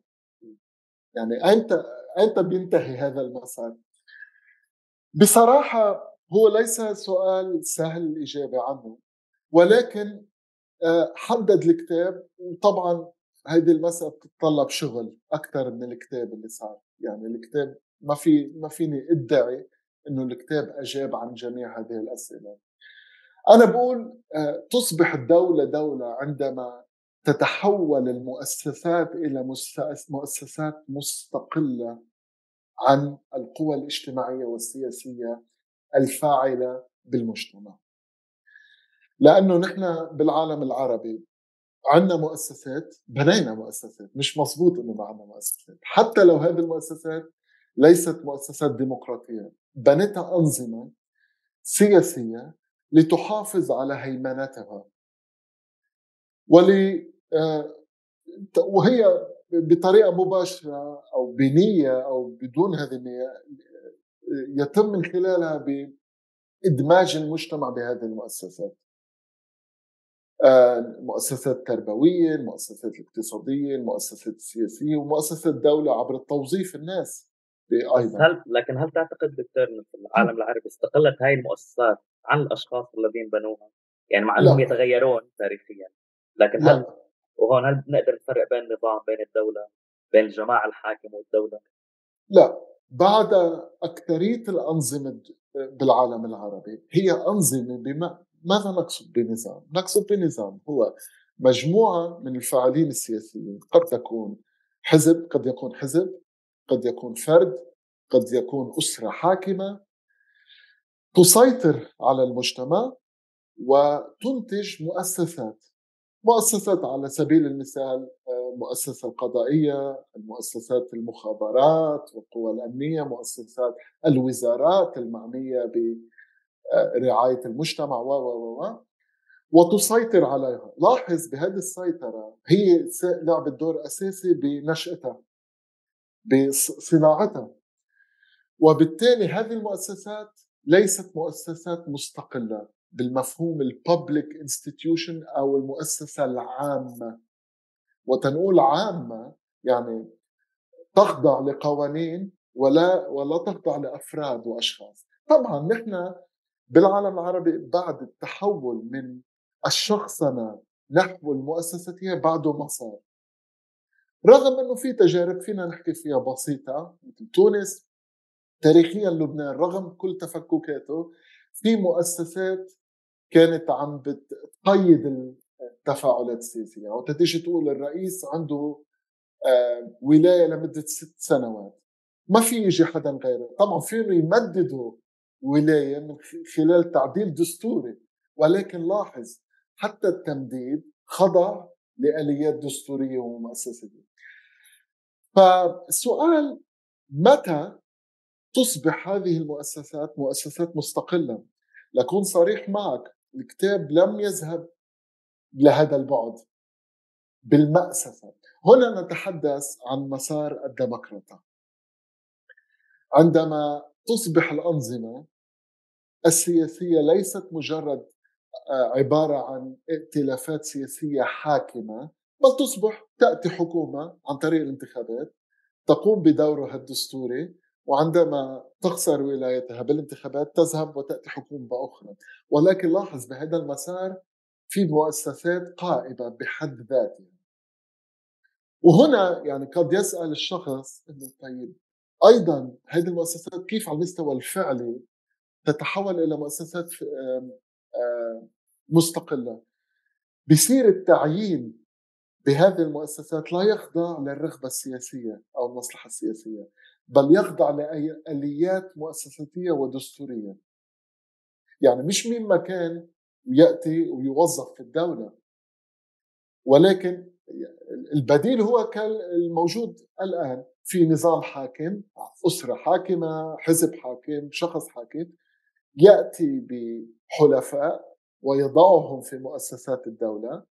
يعني أنت أنت بينتهي هذا المسار؟ بصراحة هو ليس سؤال سهل الإجابة عنه، ولكن حدد الكتاب. وطبعا هذه المسألة بتتطلب شغل أكثر من الكتاب اللي صار. يعني الكتاب ما في ما فيني أدعي إنه الكتاب أجاب عن جميع هذه الأسئلة. أنا بقول تصبح الدولة دولة عندما تتحول المؤسسات إلى مؤسسات مستقلة عن القوى الاجتماعية والسياسية الفاعلة بالمجتمع. لأنه نحن بالعالم العربي عندنا مؤسسات، بنينا مؤسسات، مش مظبوط انه ما عندنا مؤسسات، حتى لو هذه المؤسسات ليست مؤسسات ديمقراطية، بنتها أنظمة سياسية لتحافظ على هيمنتها ولي وهي بطريقة مباشرة أو بنية أو بدون هذه النية يتم من خلالها بإدماج المجتمع بهذه المؤسسات، المؤسسات التربوية، المؤسسات الاقتصادية، المؤسسات السياسية، ومؤسسات الدولة عبر التوظيف الناس أيضا. هل لكن هل تعتقد دكتور في العالم العربي استقلت هاي المؤسسات عن الأشخاص الذين بنوها؟ يعني مع أنهم يتغيرون تاريخيا، لكن هل لا. وهون هل نقدر نفرق بين النظام، بين الدولة، بين الجماعة الحاكمة والدولة؟ لا، بعد أكثرية الأنظمة بالعالم العربي هي أنظمة بما ماذا نقصد بنظام؟ نقصد بنظام هو مجموعة من الفاعلين السياسيين، قد تكون حزب، قد يكون حزب، قد يكون فرد، قد يكون أسرة حاكمة تسيطر على المجتمع وتنتج مؤسسات. مؤسسات على سبيل المثال مؤسسة القضائية، المؤسسات المخابرات والقوى الأمنية، مؤسسات الوزارات المعنية برعاية المجتمع و و و وتسيطر عليها. لاحظ بهذه السيطرة هي لعبت دور أساسي بنشأتها، بصناعتها، وبالتالي هذه المؤسسات ليست مؤسسات مستقلة بالمفهوم البابليك انستيتيوشن أو المؤسسة العامة. وتنقول عامة يعني تخضع لقوانين ولا ولا تخضع لأفراد وأشخاص. طبعا نحن بالعالم العربي بعد التحول من الشخصنة نحو المؤسساتية بعده ما صار، رغم أنه في تجارب فينا نحكي فيها بسيطة مثل تونس، تاريخيا لبنان رغم كل تفككاته في مؤسسات كانت عم بتقيد التفاعلات السياسية، وتتيجي تقول الرئيس عنده ولاية لمدة ست سنوات ما في يجي حدا غيره. طبعا فينه يمددوا ولاية من خلال تعديل دستوري، ولكن لاحظ حتى التمديد خضع لآليات دستورية ومؤسسية. فالسؤال متى تصبح هذه المؤسسات مؤسسات مستقلة؟ لكون صريح معك، الكتاب لم يذهب لهذا البعد بالمأسفة. هنا نتحدث عن مسار الديمقراطة، عندما تصبح الأنظمة السياسية ليست مجرد عبارة عن ائتلافات سياسية حاكمة، بل تصبح تأتي حكومة عن طريق الانتخابات تقوم بدورها الدستوري، وعندما تخسر ولايتها بالانتخابات تذهب وتأتي حكومة أخرى. ولكن لاحظ بهذا المسار في مؤسسات قائمة بحد ذاتها. وهنا يعني قد يسأل الشخص إنه طيب أيضا هذه المؤسسات كيف على المستوى الفعلي تتحول إلى مؤسسات مستقلة؟ بصير التعيين بهذه المؤسسات لا يخضع للرغبة السياسية أو المصلحة السياسية، بل يخضع لآليات مؤسساتية ودستورية. يعني مش من مكان يأتي ويوظف في الدولة، ولكن البديل هو كالموجود الآن في نظام حاكم، أسرة حاكمة، حزب حاكم، شخص حاكم، يأتي بحلفاء ويضعهم في مؤسسات الدولة،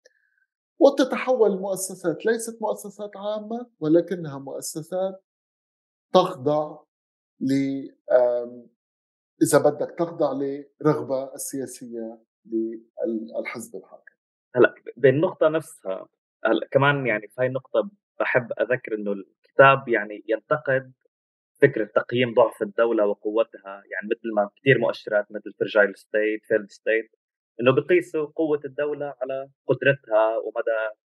وتتحول المؤسسات ليست مؤسسات عامة ولكنها مؤسسات تخضع ل إذا بدك تخضع لرغبة السياسية للحزب الحاكم. هلا بالنقطة نفسها، هلا كمان يعني في هاي النقطة بحب أذكر إنه الكتاب يعني ينتقد فكرة تقييم ضعف الدولة وقوتها، يعني مثل ما كتير مؤشرات مثل Fragile State، Failed State، إنه بيقيسوا قوة الدولة على قدرتها ومدى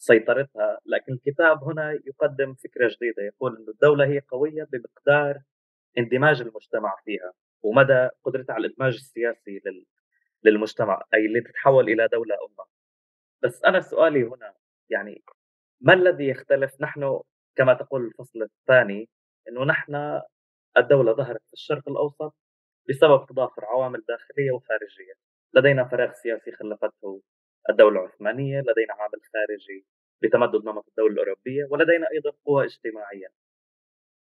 سيطرتها. لكن الكتاب هنا يقدم فكرة جديدة، يقول إنه الدولة هي قوية بمقدار اندماج المجتمع فيها ومدى قدرتها على الإدماج السياسي لل... للمجتمع، أي اللي تتحول إلى دولة أمة. بس أنا سؤالي هنا يعني ما الذي يختلف؟ نحن كما تقول الفصل الثاني إنه نحن الدولة ظهرت في الشرق الأوسط بسبب تضافر عوامل داخلية وخارجية، لدينا فراغ سياسي خلفته الدولة العثمانية، لدينا عامل خارجي بتمدد نمط الدولة الأوروبية، ولدينا أيضا قوى اجتماعية.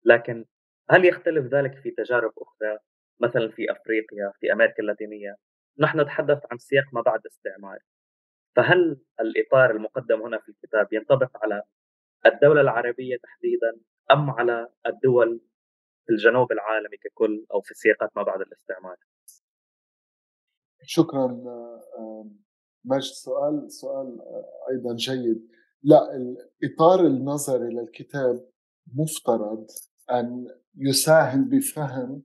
لكن هل يختلف ذلك في تجارب أخرى مثلا في أفريقيا، في أمريكا اللاتينية؟ نحن نتحدث عن سياق ما بعد الاستعمار، فهل الإطار المقدم هنا في الكتاب ينطبق على الدولة العربية تحديدا أم على الدول في الجنوب العالمي ككل أو في سياقات ما بعد الاستعمار؟ شكرا ماجد، سؤال سؤال أيضا جيد. لا، الإطار النظري للكتاب مفترض أن يساهم بفهم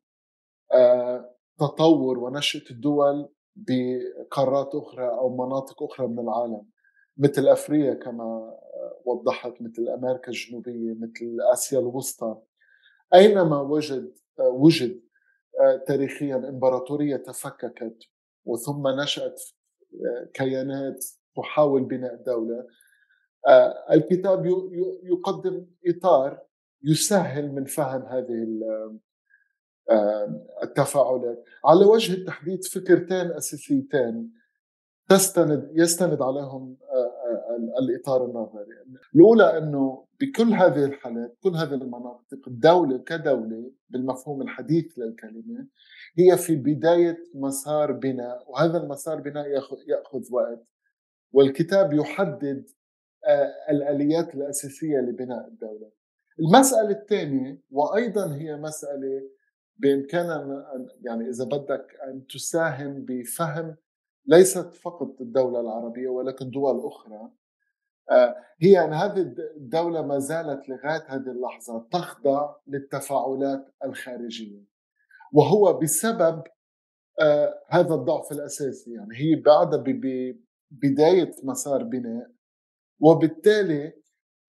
تطور ونشأة الدول بقارات أخرى أو مناطق أخرى من العالم، مثل أفريقيا كما وضحت، مثل أمريكا الجنوبية، مثل آسيا الوسطى. أينما وجد وجد تاريخيا إمبراطورية تفككت وثم نشأت كيانات تحاول بناء دولة، الكتاب يقدم إطار يسهل من فهم هذه التفاعلات على وجه التحديد. فكرتين أساسيتين تستند يستند عليهم الإطار النظري. الأولى أنه بكل هذه الحالات، كل هذه المناطق، الدولة كدولة بالمفهوم الحديث للكلمة هي في بداية مسار بناء، وهذا المسار بناء يأخذ وقت، والكتاب يحدد الآليات الأساسية لبناء الدولة. المسألة الثانية، وأيضا هي مسألة بإمكاننا يعني إذا بدك أن تساهم بفهم ليست فقط الدولة العربية ولكن دول أخرى، هي أن هذه الدولة ما زالت لغاية هذه اللحظة تخضع للتفاعلات الخارجية، وهو بسبب هذا الضعف الأساسي. يعني هي بعد ببداية مسار بناء، وبالتالي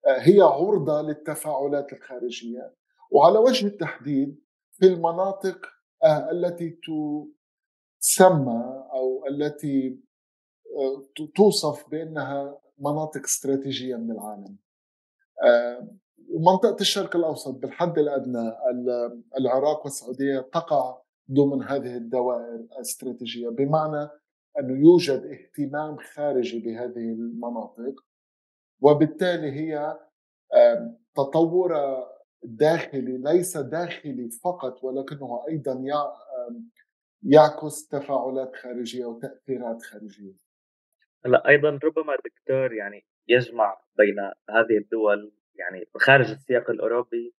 هي عرضة للتفاعلات الخارجية، وعلى وجه التحديد في المناطق التي تسمى أو التي توصف بأنها مناطق استراتيجية من العالم. منطقة الشرق الأوسط بالحد الأدنى، العراق والسعودية تقع ضمن هذه الدوائر الاستراتيجية، بمعنى أنه يوجد اهتمام خارجي بهذه المناطق، وبالتالي هي تطور داخلي ليس داخلي فقط، ولكنه أيضا يعكس تفاعلات خارجية وتأثيرات خارجية. لا، أيضا ربما الدكتور يعني يجمع بين هذه الدول يعني خارج السياق الأوروبي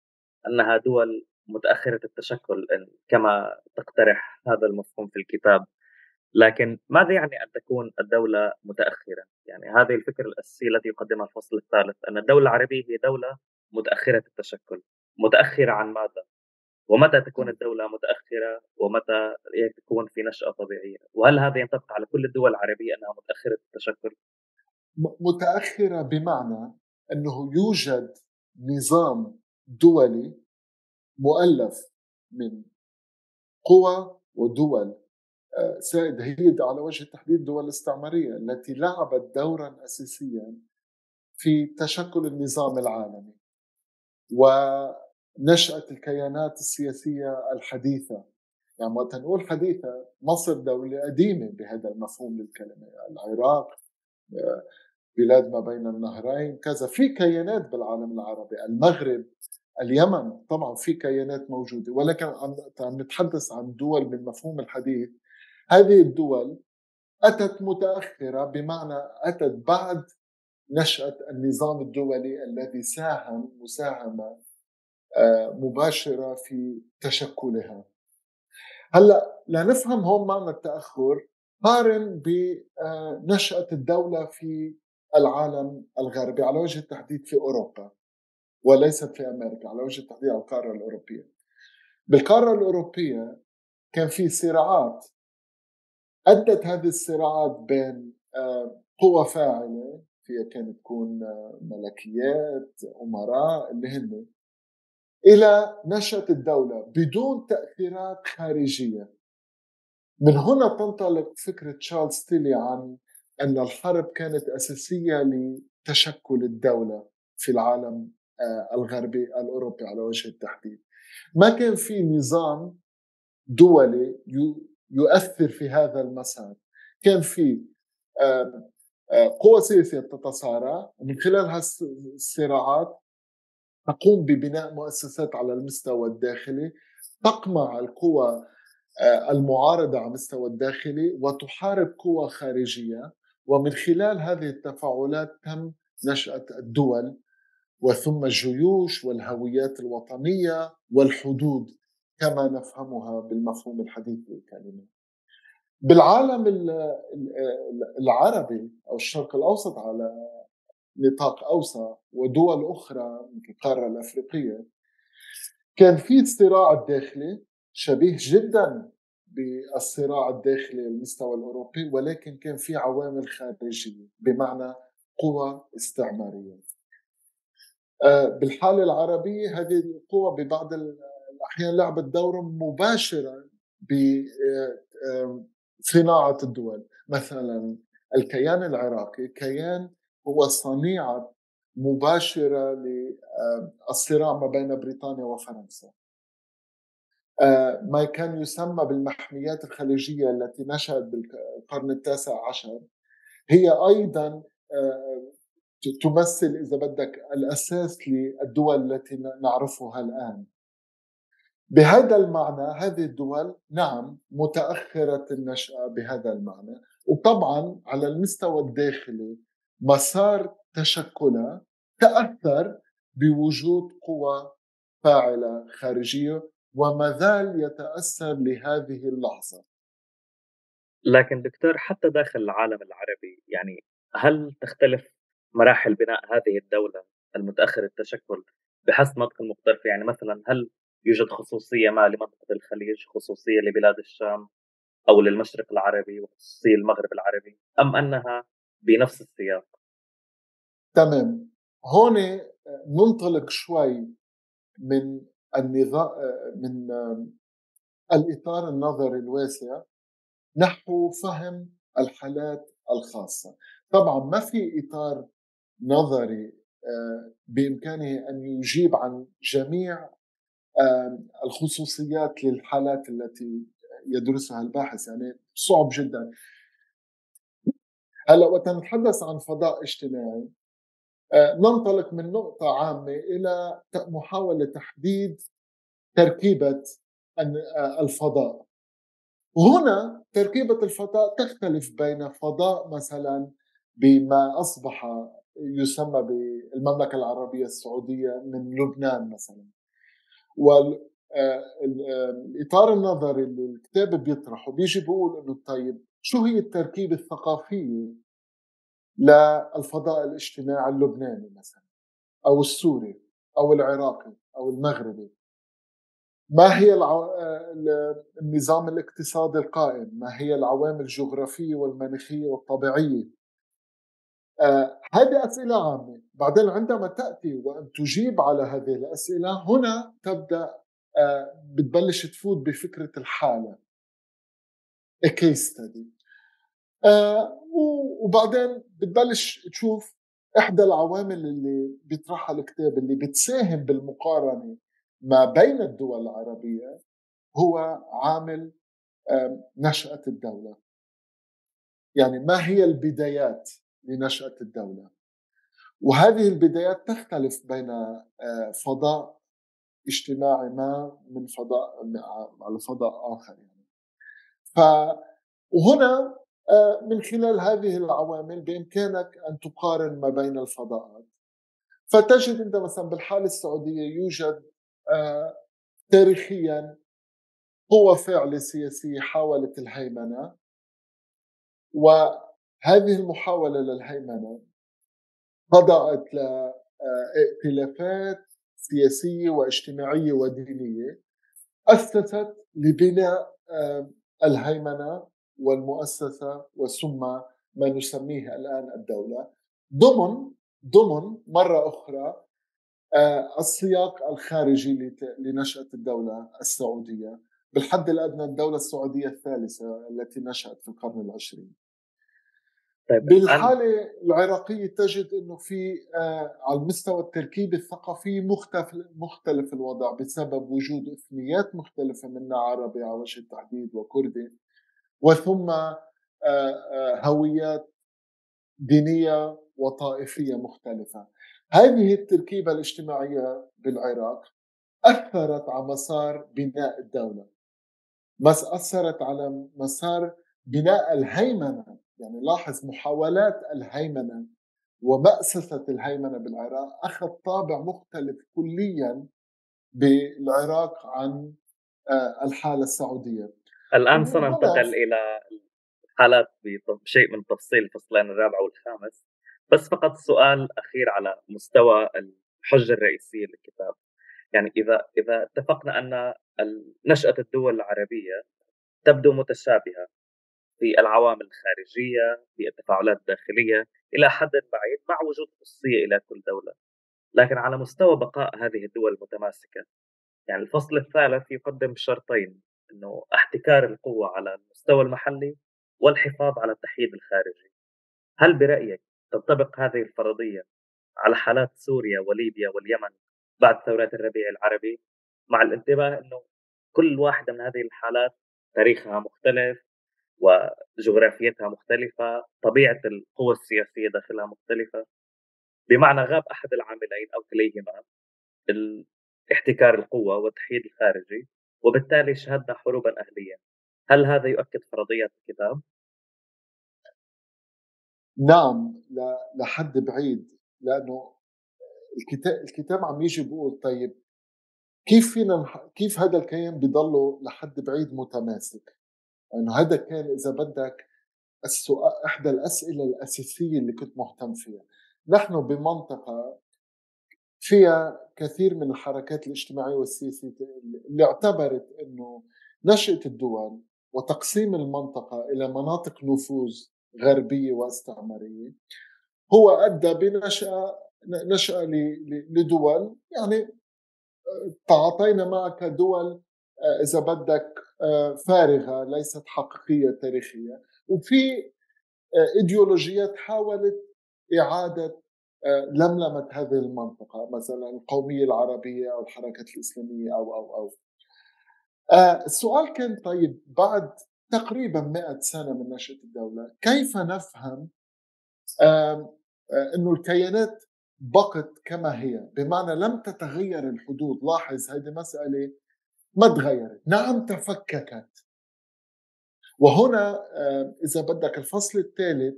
أنها دول متأخرة التشكل كما تقترح هذا المفهوم في الكتاب، لكن ماذا يعني أن تكون الدولة متأخرة؟ يعني هذه الفكرة الأساسية التي يقدمها الفصل الثالث، أن الدولة العربية هي دولة متأخرة التشكل. متأخرة عن ماذا؟ ومتى تكون الدولة متأخرة؟ ومتى تكون في نشأة طبيعية؟ وهل هذا ينطبق على كل الدول العربية أنها متأخرة التشكل؟ متأخرة بمعنى أنه يوجد نظام دولي مؤلف من قوى ودول سائد، هي على وجه التحديد الدول الاستعمارية التي لعبت دورا أساسيا في تشكل النظام العالمي ونشأة الكيانات السياسية الحديثة. يعني ما تنقول حديثة، مصر دولة قديمة بهذا المفهوم للكلمة، العراق، بلاد ما بين النهرين، كذا، في كيانات بالعالم العربي، المغرب، اليمن، طبعا في كيانات موجودة، ولكن عم نتحدث عن دول بالمفهوم الحديث. هذه الدول أتت متأخرة، بمعنى أتت بعد نشأة النظام الدولي الذي ساهم مساهمة مباشرة في تشكلها. هلأ لنفهم هون معنى التأخر، قارن بنشأة الدولة في العالم الغربي، على وجه التحديد في أوروبا وليست في أمريكا، على وجه التحديد على القارة الأوروبية. بالقارة الأوروبية كان في صراعات، أدت هذه الصراعات بين قوى فاعلة فيها كانت تكون ملكيات، أمراء، اللي هن، إلى نشأة الدولة بدون تأثيرات خارجية. من هنا تنطلق فكرة تشارلز تيلي عن أن الحرب كانت أساسية لتشكل الدولة في العالم الغربي الأوروبي على وجه التحديد. ما كان في نظام دولي يؤثر في هذا المسار، كان في قوى سياسية تتصارع من خلال هالصراعات تقوم ببناء مؤسسات على المستوى الداخلي تقمع القوى المعارضة على المستوى الداخلي وتحارب قوى خارجية، ومن خلال هذه التفاعلات تم نشأة الدول وثم الجيوش والهويات الوطنية والحدود كما نفهمها بالمفهوم الحديث للكلمة. بالعالم العربي أو الشرق الأوسط على نطاق أوسع ودول أخرى مثل القارة الأفريقية كان في الصراع الداخلي شبيه جدا بالصراع الداخلي للمستوى الأوروبي، ولكن كان في عوامل خارجية بمعنى قوى استعمارية. بالحالة العربية هذه القوى ببعض الأحيان لعبت دورا مباشرا بصناعة الدول. مثلا الكيان العراقي كيان هو صنيعة مباشرة للصراع ما بين بريطانيا وفرنسا، ما كان يسمى بالمحميات الخليجية التي نشأت بالقرن التاسع عشر. هي أيضا تمثل إذا بدك الأساس للدول التي نعرفها الآن. بهذا المعنى هذه الدول نعم متأخرة النشأة بهذا المعنى، وطبعا على المستوى الداخلي مسار تشكلها تأثر بوجود قوى فاعلة خارجية ومازال يتأثر لهذه اللحظة. لكن دكتور حتى داخل العالم العربي يعني هل تختلف مراحل بناء هذه الدولة المتأخر التشكل بحسب منطقة المختلفة؟ يعني مثلا هل يوجد خصوصية ما لمنطقة الخليج، خصوصية لبلاد الشام أو للمشرق العربي، وخصوصية المغرب العربي، أم أنها بنفس السياق؟ تمام، هون ننطلق شوي من النظام من الإطار النظري الواسع نحو فهم الحالات الخاصة. طبعا ما في إطار نظري بإمكانه أن يجيب عن جميع الخصوصيات للحالات التي يدرسها الباحث، يعني صعب جدا. هلا وقت نتحدث عن فضاء اجتماعي ننطلق من نقطة عامة إلى محاولة تحديد تركيبة الفضاء، وهنا تركيبة الفضاء تختلف بين فضاء مثلا بما أصبح يسمى بالمملكة العربية السعودية من لبنان مثلا. والإطار النظري اللي الكتاب بيطرحه بيجي بيقول إنه طيب شو هي التركيبة الثقافية للفضاء الاجتماعي اللبناني مثلا أو السوري أو العراقي أو المغربي؟ ما هي النظام الاقتصادي القائم؟ ما هي العوامل الجغرافية والمناخية والطبيعية؟ آه، هذه أسئلة عامة. بعدين عندما تأتي وأن تجيب على هذه الأسئلة هنا تبدأ آه، بتبلش تفوت بفكرة الحالة a case study. آه، وبعدين بتبلش تشوف إحدى العوامل اللي بيطرحها الكتاب اللي بتساهم بالمقارنة ما بين الدول العربية هو عامل آه، نشأة الدولة. يعني ما هي البدايات لنشأة الدولة؟ وهذه البدايات تختلف بين فضاء اجتماعي ما من فضاء على فضاء آخر. يعني فهنا من خلال هذه العوامل بإمكانك أن تقارن ما بين الفضاءات، فتجد أنت مثلا بالحالة السعودية يوجد تاريخيا قوى فاعلة سياسية حاولت الهيمنة، و هذه المحاولة للهيمنة خضعت لائتلافات سياسية واجتماعية ودينية أسست لبناء الهيمنة والمؤسسة وسمى ما نسميه الآن الدولة ضمن ضمن مرة أخرى السياق الخارجي لنشأة الدولة السعودية، بالحد الأدنى الدولة السعودية الثالثة التي نشأت في القرن العشرين. طيب بالحالة أنا... العراقية تجد أنه في آه على المستوى التركيبي الثقافي مختلف, مختلف الوضع بسبب وجود إثنيات مختلفة منها عربي على وجه التحديد وكردي، وثم آه آه هويات دينية وطائفية مختلفة. هذه التركيبة الاجتماعية بالعراق أثرت على مسار بناء الدولة، بس أثرت على مسار بناء الهيمنة. يعني لاحظ محاولات الهيمنة ومأسسة الهيمنة بالعراق أخذ طابع مختلف كليا بالعراق عن الحالة السعودية. الآن سننتقل إلى حالات بشيء من تفصيل الفصلين الرابع والخامس، بس فقط سؤال أخير على مستوى الحجة الرئيسية للكتاب. يعني إذا إذا اتفقنا أن نشأة الدول العربية تبدو متشابهة في العوامل الخارجية، في التفاعلات الداخلية إلى حد بعيد، مع وجود خصوصية إلى كل دولة، لكن على مستوى بقاء هذه الدول المتماسكة، يعني الفصل الثالث يقدم شرطين، إنه احتكار القوة على المستوى المحلي والحفاظ على التحييد الخارجي. هل برأيك تنطبق هذه الفرضية على حالات سوريا وليبيا واليمن بعد ثورات الربيع العربي، مع الانتباه أنه كل واحدة من هذه الحالات تاريخها مختلف وجغرافيتها مختلفة، طبيعة القوى السياسية داخلها مختلفة، بمعنى غاب أحد العاملين أو كليهما، احتكار القوة والتحييد الخارجي، وبالتالي شهدنا حروبا أهلية. هل هذا يؤكد فرضيات الكتاب؟ نعم، لحد بعيد، لأنه الكتاب الكتاب عم يجي بيقول طيب كيف فينا كيف هذا الكيان بيضله لحد بعيد متماسك؟ لأنه يعني هذا كان إذا بدك السؤال، إحدى الأسئلة الأساسية اللي كنت مهتم فيها. نحن بمنطقة فيها كثير من الحركات الاجتماعية والسياسية اللي اعتبرت إنه نشأة الدول وتقسيم المنطقة إلى مناطق نفوذ غربية واستعمارية هو أدى بنشأة نشأة لدول، يعني تعاطينا معها كدول إذا بدك فارغة ليست حقيقية تاريخية، وفي إيديولوجيات حاولت إعادة لملمة هذه المنطقة، مثلا القومية العربية أو الحركات الإسلامية أو أو أو السؤال كان طيب بعد تقريبا مئة سنة من نشأة الدولة كيف نفهم أنه الكيانات بقت كما هي، بمعنى لم تتغير الحدود. لاحظ هذه مسألة ما تغيرت، نعم تفككت. وهنا إذا بدك الفصل الثالث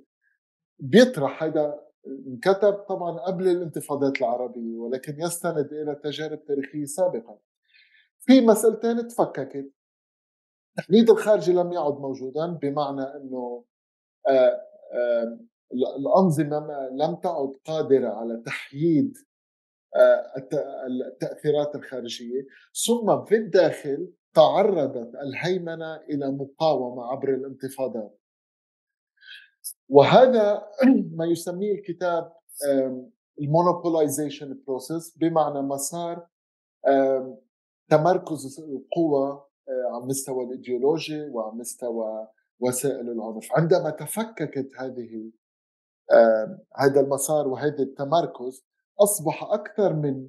بيطرح هذا، انكتب طبعا قبل الانتفاضات العربية ولكن يستند إلى تجارب تاريخية سابقة. في مسألتين اتفككت، التحديد الخارجي لم يعد موجودا، بمعنى أنه آآ آآ الأنظمة لم تعد قادرة على تحييد التأثيرات الخارجية. ثم في الداخل تعرضت الهيمنة إلى مقاومة عبر الانتفاضات، وهذا ما يسميه الكتاب المونوبولايزيشن بروسيس، بمعنى مسار تمركز القوة على مستوى الإيديولوجي وعلى مستوى وسائل العنف. عندما تفككت هذه آه، هذا المسار وهذا التمركز، أصبح أكثر من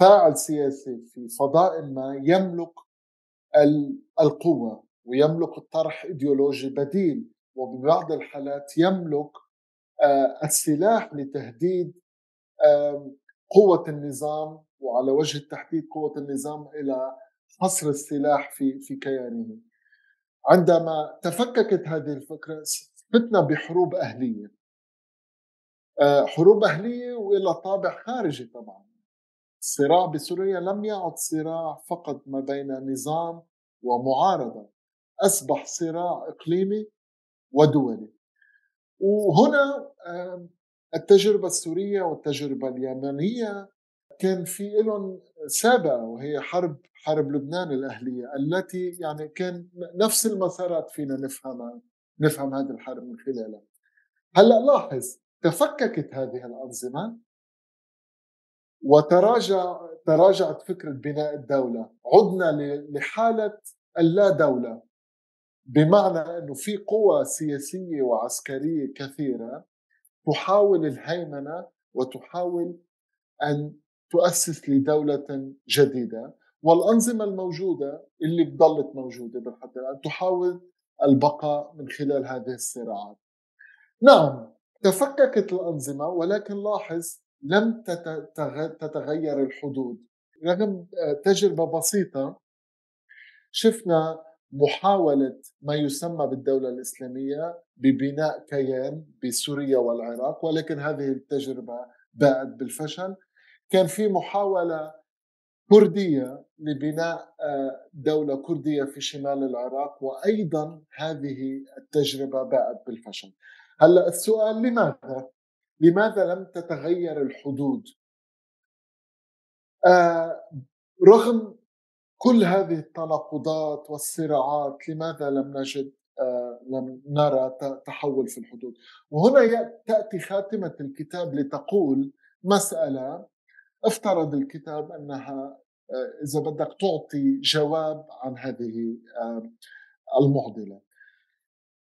فاعل سياسي في فضاء ما يملك القوة ويملك الطرح إيديولوجي بديل، وببعض الحالات يملك آه السلاح لتهديد آه قوة النظام، وعلى وجه التحديد قوة النظام إلى حصر السلاح في في كيانه. عندما تفككت هذه الفكرة فتنا بحروب أهلية، حروب أهلية وإلى طابع خارجي. طبعا الصراع بسوريا لم يعد صراع فقط ما بين نظام ومعارضة، أصبح صراع إقليمي ودولي. وهنا التجربة السورية والتجربة اليمنية كان في لهم سابقة، وهي حرب حرب لبنان الأهلية، التي يعني كان نفس المسارات فينا نفهمها نفهم هذه الحرب من خلالها. هلأ لاحظ تفككت هذه الأنظمة وتراجع تراجعت فكرة بناء الدولة، عدنا لحالة اللا دولة، بمعنى أنه في قوى سياسية وعسكرية كثيرة تحاول الهيمنة وتحاول أن تؤسس لدولة جديدة، والأنظمة الموجودة اللي ظلت موجودة بالحتى الآن تحاول البقاء من خلال هذه الصراعات. نعم تفككت الأنظمة، ولكن لاحظ لم تتغير الحدود. رغم تجربة بسيطة شفنا محاولة ما يسمى بالدولة الإسلامية ببناء كيان بسوريا والعراق، ولكن هذه التجربة باءت بالفشل. كان في محاولة كردية لبناء دولة كردية في شمال العراق، وأيضا هذه التجربة باءت بالفشل. هلأ السؤال، لماذا؟ لماذا لم تتغير الحدود؟ آه رغم كل هذه التناقضات والصراعات، لماذا لم نجد آه لم نرى تحول في الحدود؟ وهنا تأتي خاتمة الكتاب لتقول مسألة افترض الكتاب أنها آه إذا بدك تعطي جواب عن هذه آه المعضلة.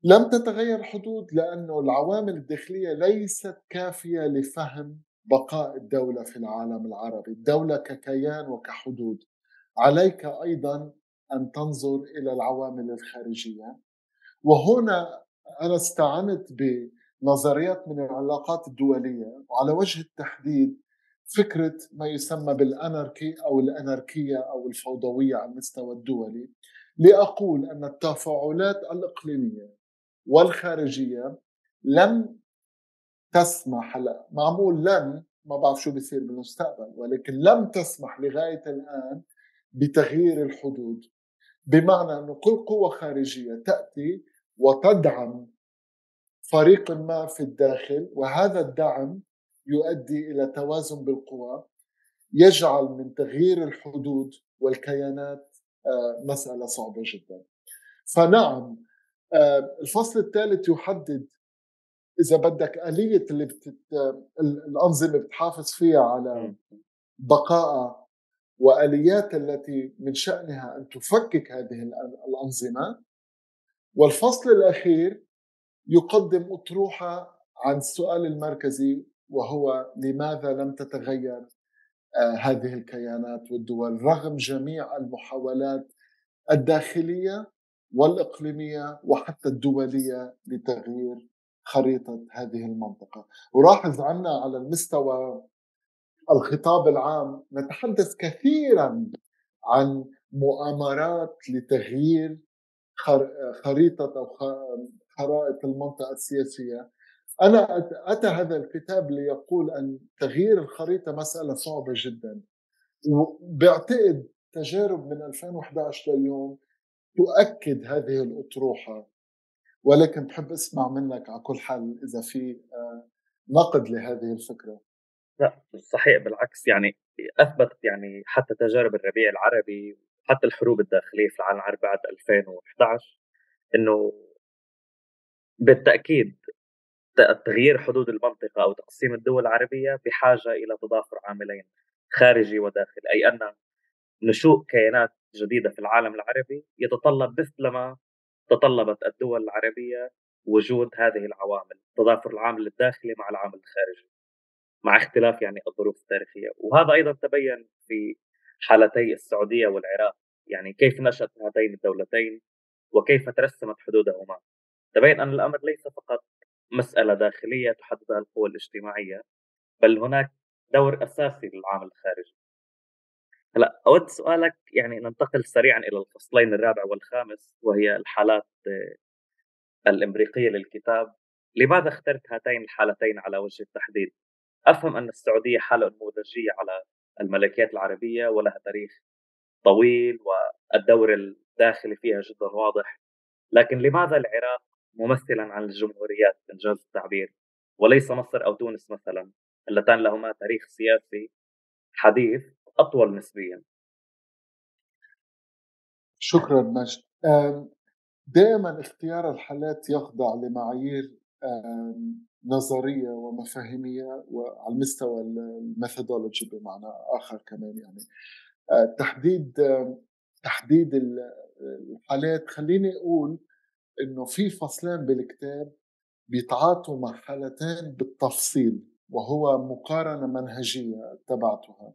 لم تتغير حدود لأنه العوامل الداخلية ليست كافية لفهم بقاء الدولة في العالم العربي، الدولة ككيان وكحدود. عليك أيضا أن تنظر إلى العوامل الخارجية، وهنا أنا استعنت بنظريات من العلاقات الدولية، وعلى وجه التحديد فكرة ما يسمى بالأناركي أو الأناركية أو الفوضوية على المستوى الدولي، لأقول أن التفاعلات الإقليمية والخارجية لم تسمح لها. معمول لن، ما بعرف شو بيصير بالمستقبل، ولكن لم تسمح لغاية الآن بتغيير الحدود، بمعنى أن كل قوة خارجية تأتي وتدعم فريق ما في الداخل، وهذا الدعم يؤدي إلى توازن بالقوى، يجعل من تغيير الحدود والكيانات مسألة صعبة جدا. فنعم، الفصل الثالث يحدد إذا بدك آلية اللي بتت... الأنظمة بتحافظ فيها على بقاء، وآليات التي من شأنها أن تفكك هذه الأنظمة. والفصل الأخير يقدم أطروحة عن السؤال المركزي، وهو لماذا لم تتغير هذه الكيانات والدول رغم جميع المحاولات الداخلية والإقليمية وحتى الدولية لتغيير خريطة هذه المنطقة. ولاحظ عنا على المستوى الخطاب العام نتحدث كثيرا عن مؤامرات لتغيير خريطة أو خرائط المنطقة السياسية. أنا أتى هذا الكتاب ليقول أن تغيير الخريطة مسألة صعبة جدا، وبعتقد تجارب من ألفين وإحدى عشر لليوم تؤكد هذه الأطروحة. ولكن بحب أسمع منك على كل حال إذا في نقد لهذه الفكرة. لا صحيح، بالعكس، يعني أثبتت يعني حتى تجارب الربيع العربي حتى الحروب الداخلية في العالم العربي بعد ألفين وإحدى عشر أنه بالتأكيد تغيير حدود المنطقة أو تقسيم الدول العربية بحاجة إلى تضافر عاملين خارجي وداخل، أي أن نشوء كيانات جديدة في العالم العربي يتطلب مثلما تطلبت الدول العربية وجود هذه العوامل، تضافر العامل الداخلي مع العامل الخارجي مع اختلاف يعني الظروف التاريخية. وهذا أيضا تبين في حالتي السعودية والعراق، يعني كيف نشأت هاتين الدولتين وكيف ترسمت حدودهما. تبين أن الأمر ليس فقط مسألة داخلية تحددها القوى الاجتماعية، بل هناك دور أساسي للعامل الخارجي. هلا أود سؤالك يعني ننتقل سريعا إلى الفصلين الرابع والخامس، وهي الحالات الإمريكية للكتاب. لماذا اخترت هاتين الحالتين على وجه التحديد؟ أفهم أن السعودية حالة نموذجية على الملكيات العربية ولها تاريخ طويل والدور الداخلي فيها جدا واضح، لكن لماذا العراق ممثلا عن الجمهوريات إنجاز التعبير وليس مصر أو تونس مثلا، اللتان لهما تاريخ سياسي حديث أطول نسبيا؟ شكرا مجد. دائما اختيار الحالات يخضع لمعايير نظرية ومفاهيمية وعلى المستوى الميثودولوجي بمعنى آخر كمان، يعني تحديد تحديد الحالات. خليني أقول إنه في فصلان بالكتاب بيتعاطوا مع حالتين بالتفصيل، وهو مقارنة منهجية اتبعتها.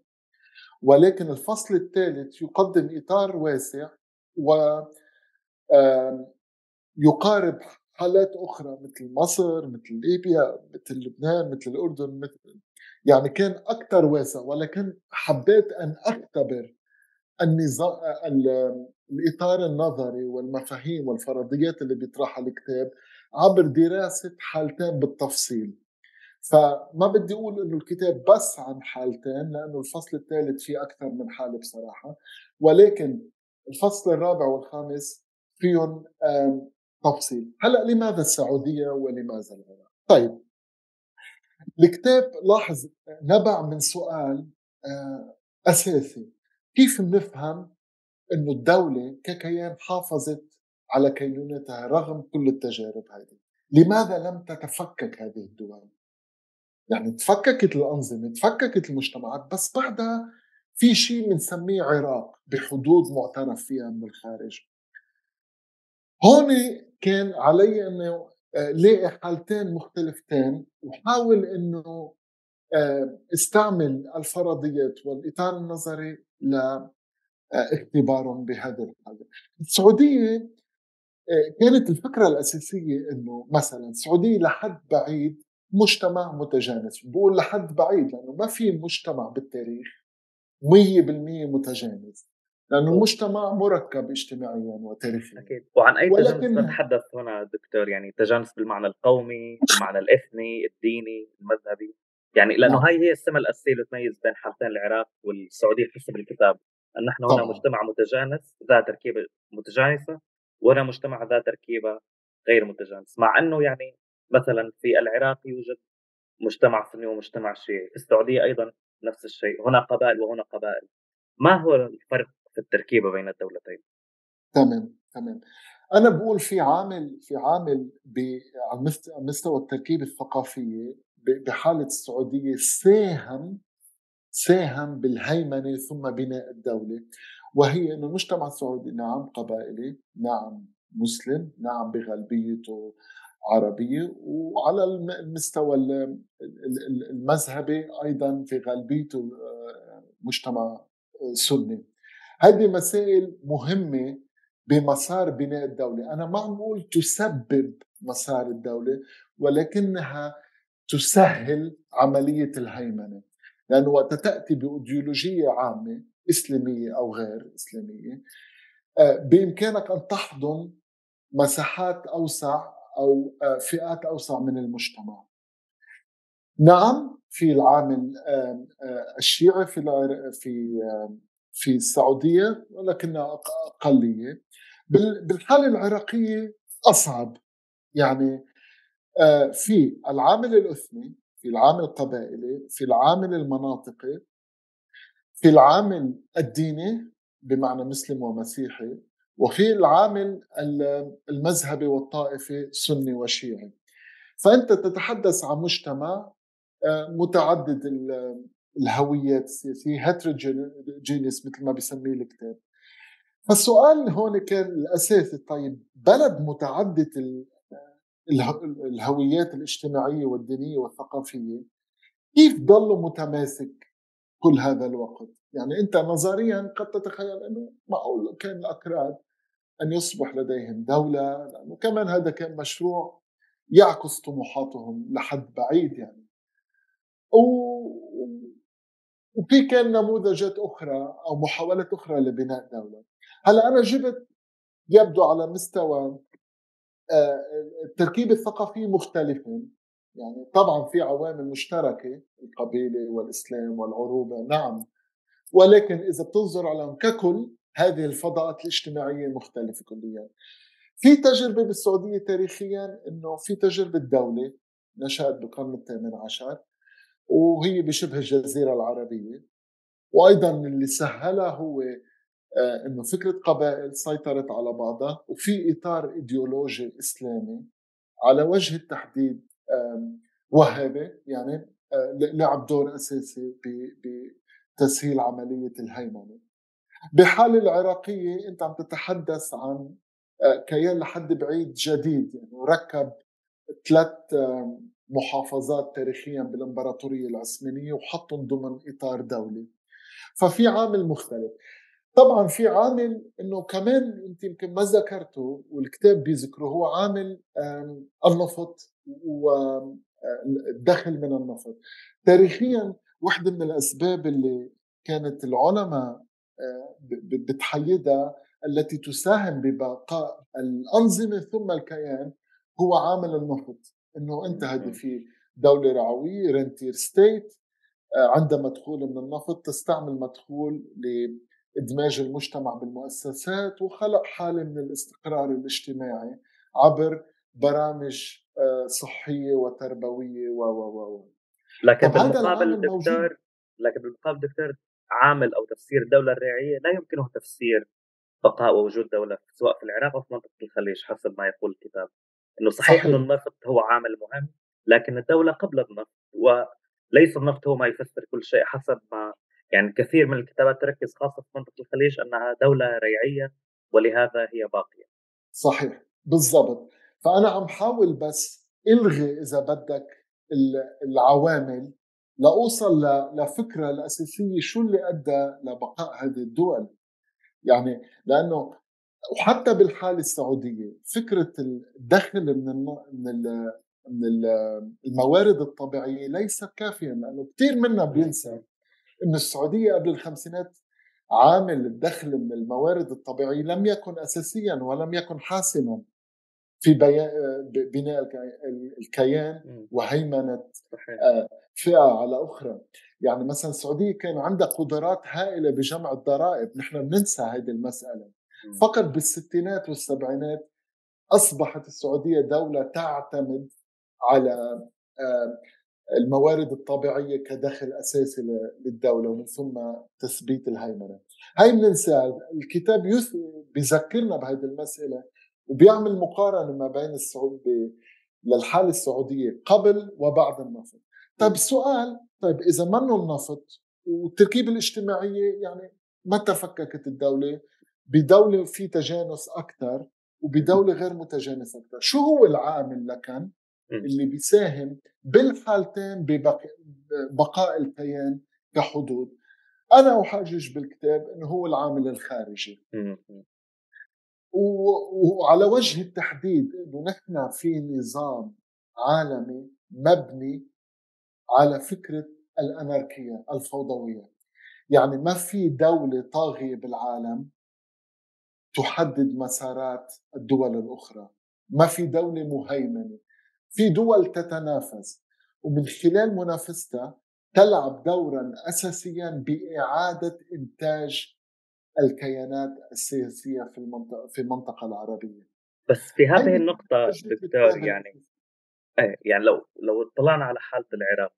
ولكن الفصل الثالث يقدم إطار واسع ويقارب حالات أخرى مثل مصر، مثل ليبيا، مثل لبنان، مثل الأردن، مثل يعني كان أكثر واسع. ولكن حبيت أن أختبر النظام الإطار النظري والمفاهيم والفرضيات اللي بيطرحها الكتاب عبر دراسة حالتين بالتفصيل. فما بدي أقول إنه الكتاب بس عن حالتين، لأنه الفصل الثالث فيه أكثر من حالة بصراحة، ولكن الفصل الرابع والخامس فيهم تفصيل. هلأ لماذا السعودية ولماذا العراق؟ طيب، الكتاب لاحظ نبع من سؤال أساسي: كيف نفهم إنه الدولة ككيان حافظت على كينونتها رغم كل التجارب هذه؟ لماذا لم تتفكك هذه الدول؟ يعني تفككت الأنظمة، تفككت المجتمعات، بس بعدها في شيء بنسميه عراق بحدود معترف فيها من الخارج. هون كان علي أنه لاقي حالتين مختلفتين، وحاول أنه استعمل الفرضيات والإطار النظري لاختبارهم بهذا الحالة. السعودية كانت الفكرة الأساسية أنه مثلا السعودية لحد بعيد مجتمع متجانس. بقول لحد بعيد لأنه ما في مجتمع بالتاريخ مية بالمية متجانس، لأنه مجتمع مركب اجتماعيا وتاريخيا. أكيد. وعن أي ولكن... تجانس نتحدث هنا دكتور؟ يعني تجانس بالمعنى القومي، بالمعنى الإثني، الديني، المذهبي، يعني لأنه نعم. هاي هي السمة الأساسية اللي تميز بين حالتين العراق والسعودية حسب الكتاب، أن نحن هنا طبعا. مجتمع متجانس ذات تركيبة متجانسة، وهنا مجتمع ذات تركيبة غير متجانس. مع أنه يعني مثلا في العراق يوجد مجتمع سني ومجتمع شيعي، في السعودية أيضا نفس الشيء، هنا قبائل وهنا قبائل. ما هو الفرق في التركيبة بين الدولتين؟ تمام تمام. أنا بقول في عامل في عامل على مستوى التركيبة الثقافية بحالة السعودية ساهم ساهم بالهيمنة ثم بناء الدولة، وهي أن المجتمع السعودي نعم قبائلي، نعم مسلم، نعم بغالبيته عربية، وعلى المستوى المذهبي أيضا في غالبيته مجتمع سني. هذه مسائل مهمة بمسار بناء الدولة. أنا ما عم أقول تسبب مسار الدولة، ولكنها تسهل عملية الهيمنة، لأنه وقت تأتي بأيديولوجية عامة إسلامية أو غير إسلامية بإمكانك أن تحضن مساحات أوسع أو فئات أوسع من المجتمع. نعم في العامل الشيعي في في في السعودية، ولكنها أقلية. بالحالة العراقية أصعب، يعني في العامل الأثني، في العامل القبائلي، في العامل المناطقي، في العامل الديني بمعنى مسلم ومسيحي، وفي العامل المذهبي والطائفي سني وشيعي. فأنت تتحدث عن مجتمع متعدد الهويات السياسية، هيتروجينيس مثل ما بيسميه الكتاب. فالسؤال هون كان الأساسي: طيب بلد متعدد الهويات الاجتماعية والدينية والثقافية كيف ضلوا متماسك كل هذا الوقت؟ يعني أنت نظريا قد تتخيل أنه معقول كان الأكراد أن يصبح لديهم دولة، لأنه كمان هذا كان مشروع يعكس طموحاتهم لحد بعيد يعني. وفي كان نموذجات أخرى أو محاولات أخرى لبناء دولة. هلأ أنا جبت يبدو على مستوى التركيبة الثقافية مختلفة، يعني طبعا في عوامل مشتركة، القبيلة والإسلام والعروبة نعم، ولكن إذا بتنظر على ككل هذه الفضاءات الاجتماعية مختلفة كليا. في تجربة بالسعودية تاريخيا، إنه في تجربة دولة نشأت بالقرن الثامن عشر وهي بشبه الجزيرة العربية، وأيضا اللي سهلها هو إنه فكرة قبائل سيطرت على بعضها، وفي إطار إيديولوجي إسلامي على وجه التحديد وهابي يعني لعب دور أساسي بتسهيل عملية الهيمنة. بحالة العراقية أنت عم تتحدث عن كيان لحد بعيد جديد، يعني ركب ثلاث محافظات تاريخيا بالإمبراطورية العثمانية وحطهم ضمن إطار دولي، ففي عامل مختلف. طبعا في عامل انه كمان انت يمكن ما ذكرته والكتاب بيذكره، هو عامل النفط والدخل من النفط. تاريخيا واحدة من الأسباب اللي كانت العلماء بتحيدها التي تساهم ببقاء الأنظمة ثم الكيان هو عامل النفط، انه انت هذه في دولة رعوية رنتير ستيت عندها مدخول من النفط، تستعمل مدخول لإدماج المجتمع بالمؤسسات وخلق حالة من الاستقرار الاجتماعي عبر برامج صحية وتربوية و و و لكن بالمقابل دكتور لكن بالمقابل دكتور عامل أو تفسير الدولة الراعية لا يمكنه تفسير بقاء ووجود دولة سواء في العراق أو في منطقة الخليج حسب ما يقول الكتاب. إنه صحيح إنه النفط هو عامل مهم، لكن الدولة قبل النفط، وليس النفط هو ما يفسر كل شيء حسب ما يعني كثير من الكتابات تركز خاصة في منطقة الخليج أنها دولة ريعية ولهذا هي باقية. صحيح بالضبط. فأنا عم حاول بس إلغي إذا بدك العوامل لأوصل لفكرة الأساسية شو اللي أدى لبقاء هذه الدول. يعني لأنه وحتى بالحالة السعودية فكرة الدخل من من من الموارد الطبيعية ليس كافيا، لأنه كتير منا بينسى إن السعودية قبل الخمسينات عامل الدخل من الموارد الطبيعية لم يكن أساسيا ولم يكن حاسما في بناء الكيان وهيمنة فئة على أخرى. يعني مثلا السعودية كان عندها قدرات هائلة بجمع الضرائب، نحن بننسى هذه المسألة. فقط بالستينات والسبعينات أصبحت السعودية دولة تعتمد على الموارد الطبيعية كدخل أساسي للدولة ومن ثم تثبيت الهيمنة. هاي بننسى، الكتاب بيذكرنا بهذه المسألة وبيعمل مقارنة ما بين السعودية للحالة السعودية قبل وبعد النفط. طيب السؤال، طيب إذا منه النفط والتركيبة الاجتماعية يعني ما تفككت الدولة بدولة في تجانس أكثر وبدولة غير متجانسة أكثر، شو هو العامل لكن اللي بيساهم بالحالتين ببقاء الكيان كحدود؟ أنا أحاجج بالكتاب إنه هو العامل الخارجي، وعلى وجه التحديد إنه نحن في نظام عالمي مبني على فكرة الأناركية الفوضوية. يعني ما في دولة طاغية بالعالم تحدد مسارات الدول الأخرى، ما في دولة مهيمنة، في دول تتنافس ومن خلال منافستها تلعب دورا أساسيا بإعادة إنتاج الكيانات السياسية في المنطقة في المنطقة العربية. بس في هذه النقطة دكتور يعني يعني لو لو اطلعنا على حالة العراق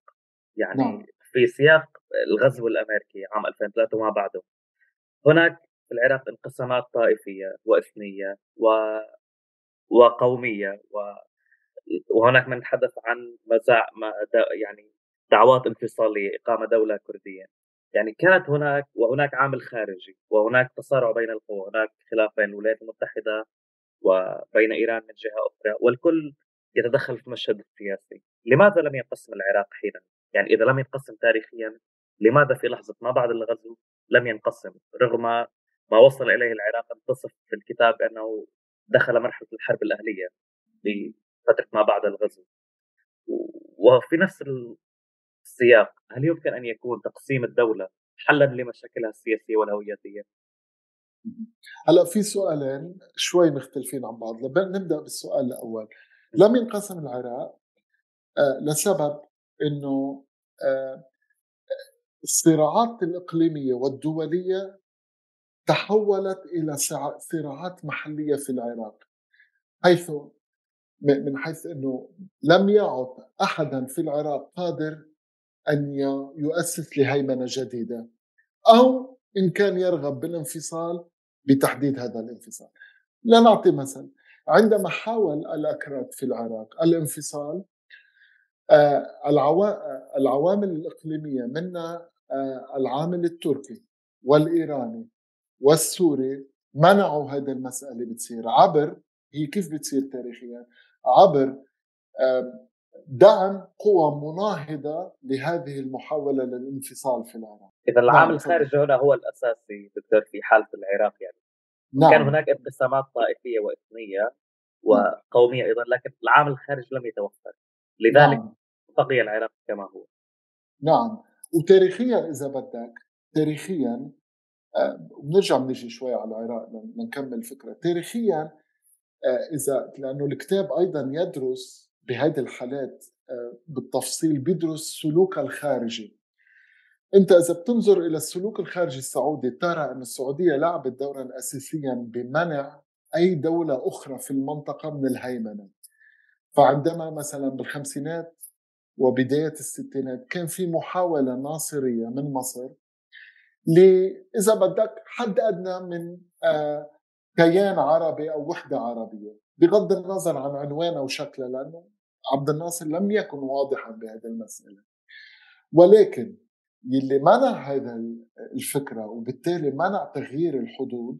يعني نعم. في سياق الغزو الأمريكي عام ألفين وثلاثة وما بعده، هناك في العراق انقسامات طائفية وإثنية و... وقومية و... وهناك من تحدث عن مزاع ما دا... يعني دعوات انفصالية إقامة دولة كردية. يعني كانت هناك وهناك عامل خارجي وهناك تصارع بين القوى، هناك خلاف بين الولايات المتحدة وبين إيران من جهة أخرى، والكل يتدخل في المشهد السياسي. لماذا لم ينقسم العراق حينا؟ يعني إذا لم ينقسم تاريخيا لماذا في لحظة ما بعد الغزو لم ينقسم رغم ما وصل إليه العراق؟ انتصف في الكتاب أنه دخل مرحلة الحرب الأهلية بفترة ما بعد الغزو. وفي نفس السياق هل يمكن أن يكون تقسيم الدولة حلا لمشاكلها السياسية والهويتية؟ هلأ في سؤالين شوي مختلفين عن بعض. نبدأ بالسؤال الأول. لم ينقسم العراق لسبب أنه الصراعات الإقليمية والدولية تحولت إلى صراعات محلية في العراق، حيث من حيث أنه لم يعد أحدا في العراق قادر أن يؤسس لهيمنة جديدة أو إن كان يرغب بالانفصال بتحديد هذا الانفصال. لنعطي مثلا، عندما حاول الأكراد في العراق الانفصال العوامل الإقليمية منها العامل التركي والإيراني والسوري منعوا هذا المسألة بتصير عبر هي كيف بتصير تاريخيا عبر دعم قوى مناهضة لهذه المحاولة للانفصال في العراق. إذا العامل الخارجي هنا هو الأساسي دكتور في حالة العراق يعني. نعم. كان هناك انقسامات طائفية وإثنية وقومية أيضا، لكن العامل الخارجي لم يتوفر، لذلك نعم. بقي العراق كما هو. نعم. وتاريخيا إذا بدك تاريخيا بنرجع بنجي شوي على العراق لنكمل الفكرة. تاريخيا إذا لأنه الكتاب أيضا يدرس بهذه الحالات بالتفصيل، بيدرس السلوك الخارجي. أنت إذا بتنظر إلى السلوك الخارجي السعودي ترى أن السعودية لعبت دورا أساسيا بمنع أي دولة أخرى في المنطقة من الهيمنة. فعندما مثلا بالخمسينات وبداية الستينات كان في محاولة ناصرية من مصر لإذا بدك حد أدنى من كيان عربي أو وحدة عربية، بغض النظر عن عنوانه وشكله، لأنه عبد الناصر لم يكن واضحا بهذه المسألة. ولكن يلي منع هذا الفكرة وبالتالي منع تغيير الحدود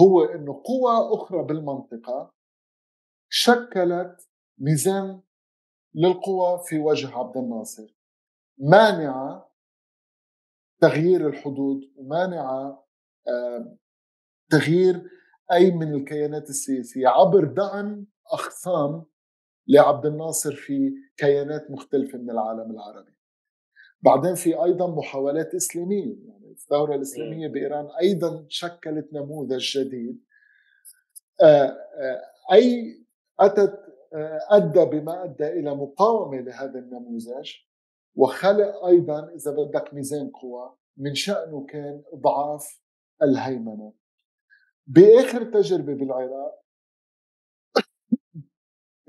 هو أنه قوى أخرى بالمنطقة شكلت ميزان للقوى في وجه عبد الناصر، مانعة تغيير الحدود ومانعة تغيير أي من الكيانات السياسية عبر دعم أخصام لعبد الناصر في كيانات مختلفة من العالم العربي. بعدين في أيضا محاولات إسلامية، يعني الثورة الإسلامية بإيران أيضا شكلت نموذج جديد أي أتت أدى بما أدى إلى مقاومة لهذا النموذج وخلق أيضا إذا بدك ميزان قوى من شأنه كان ضعف الهيمنة. بآخر تجربة بالعراق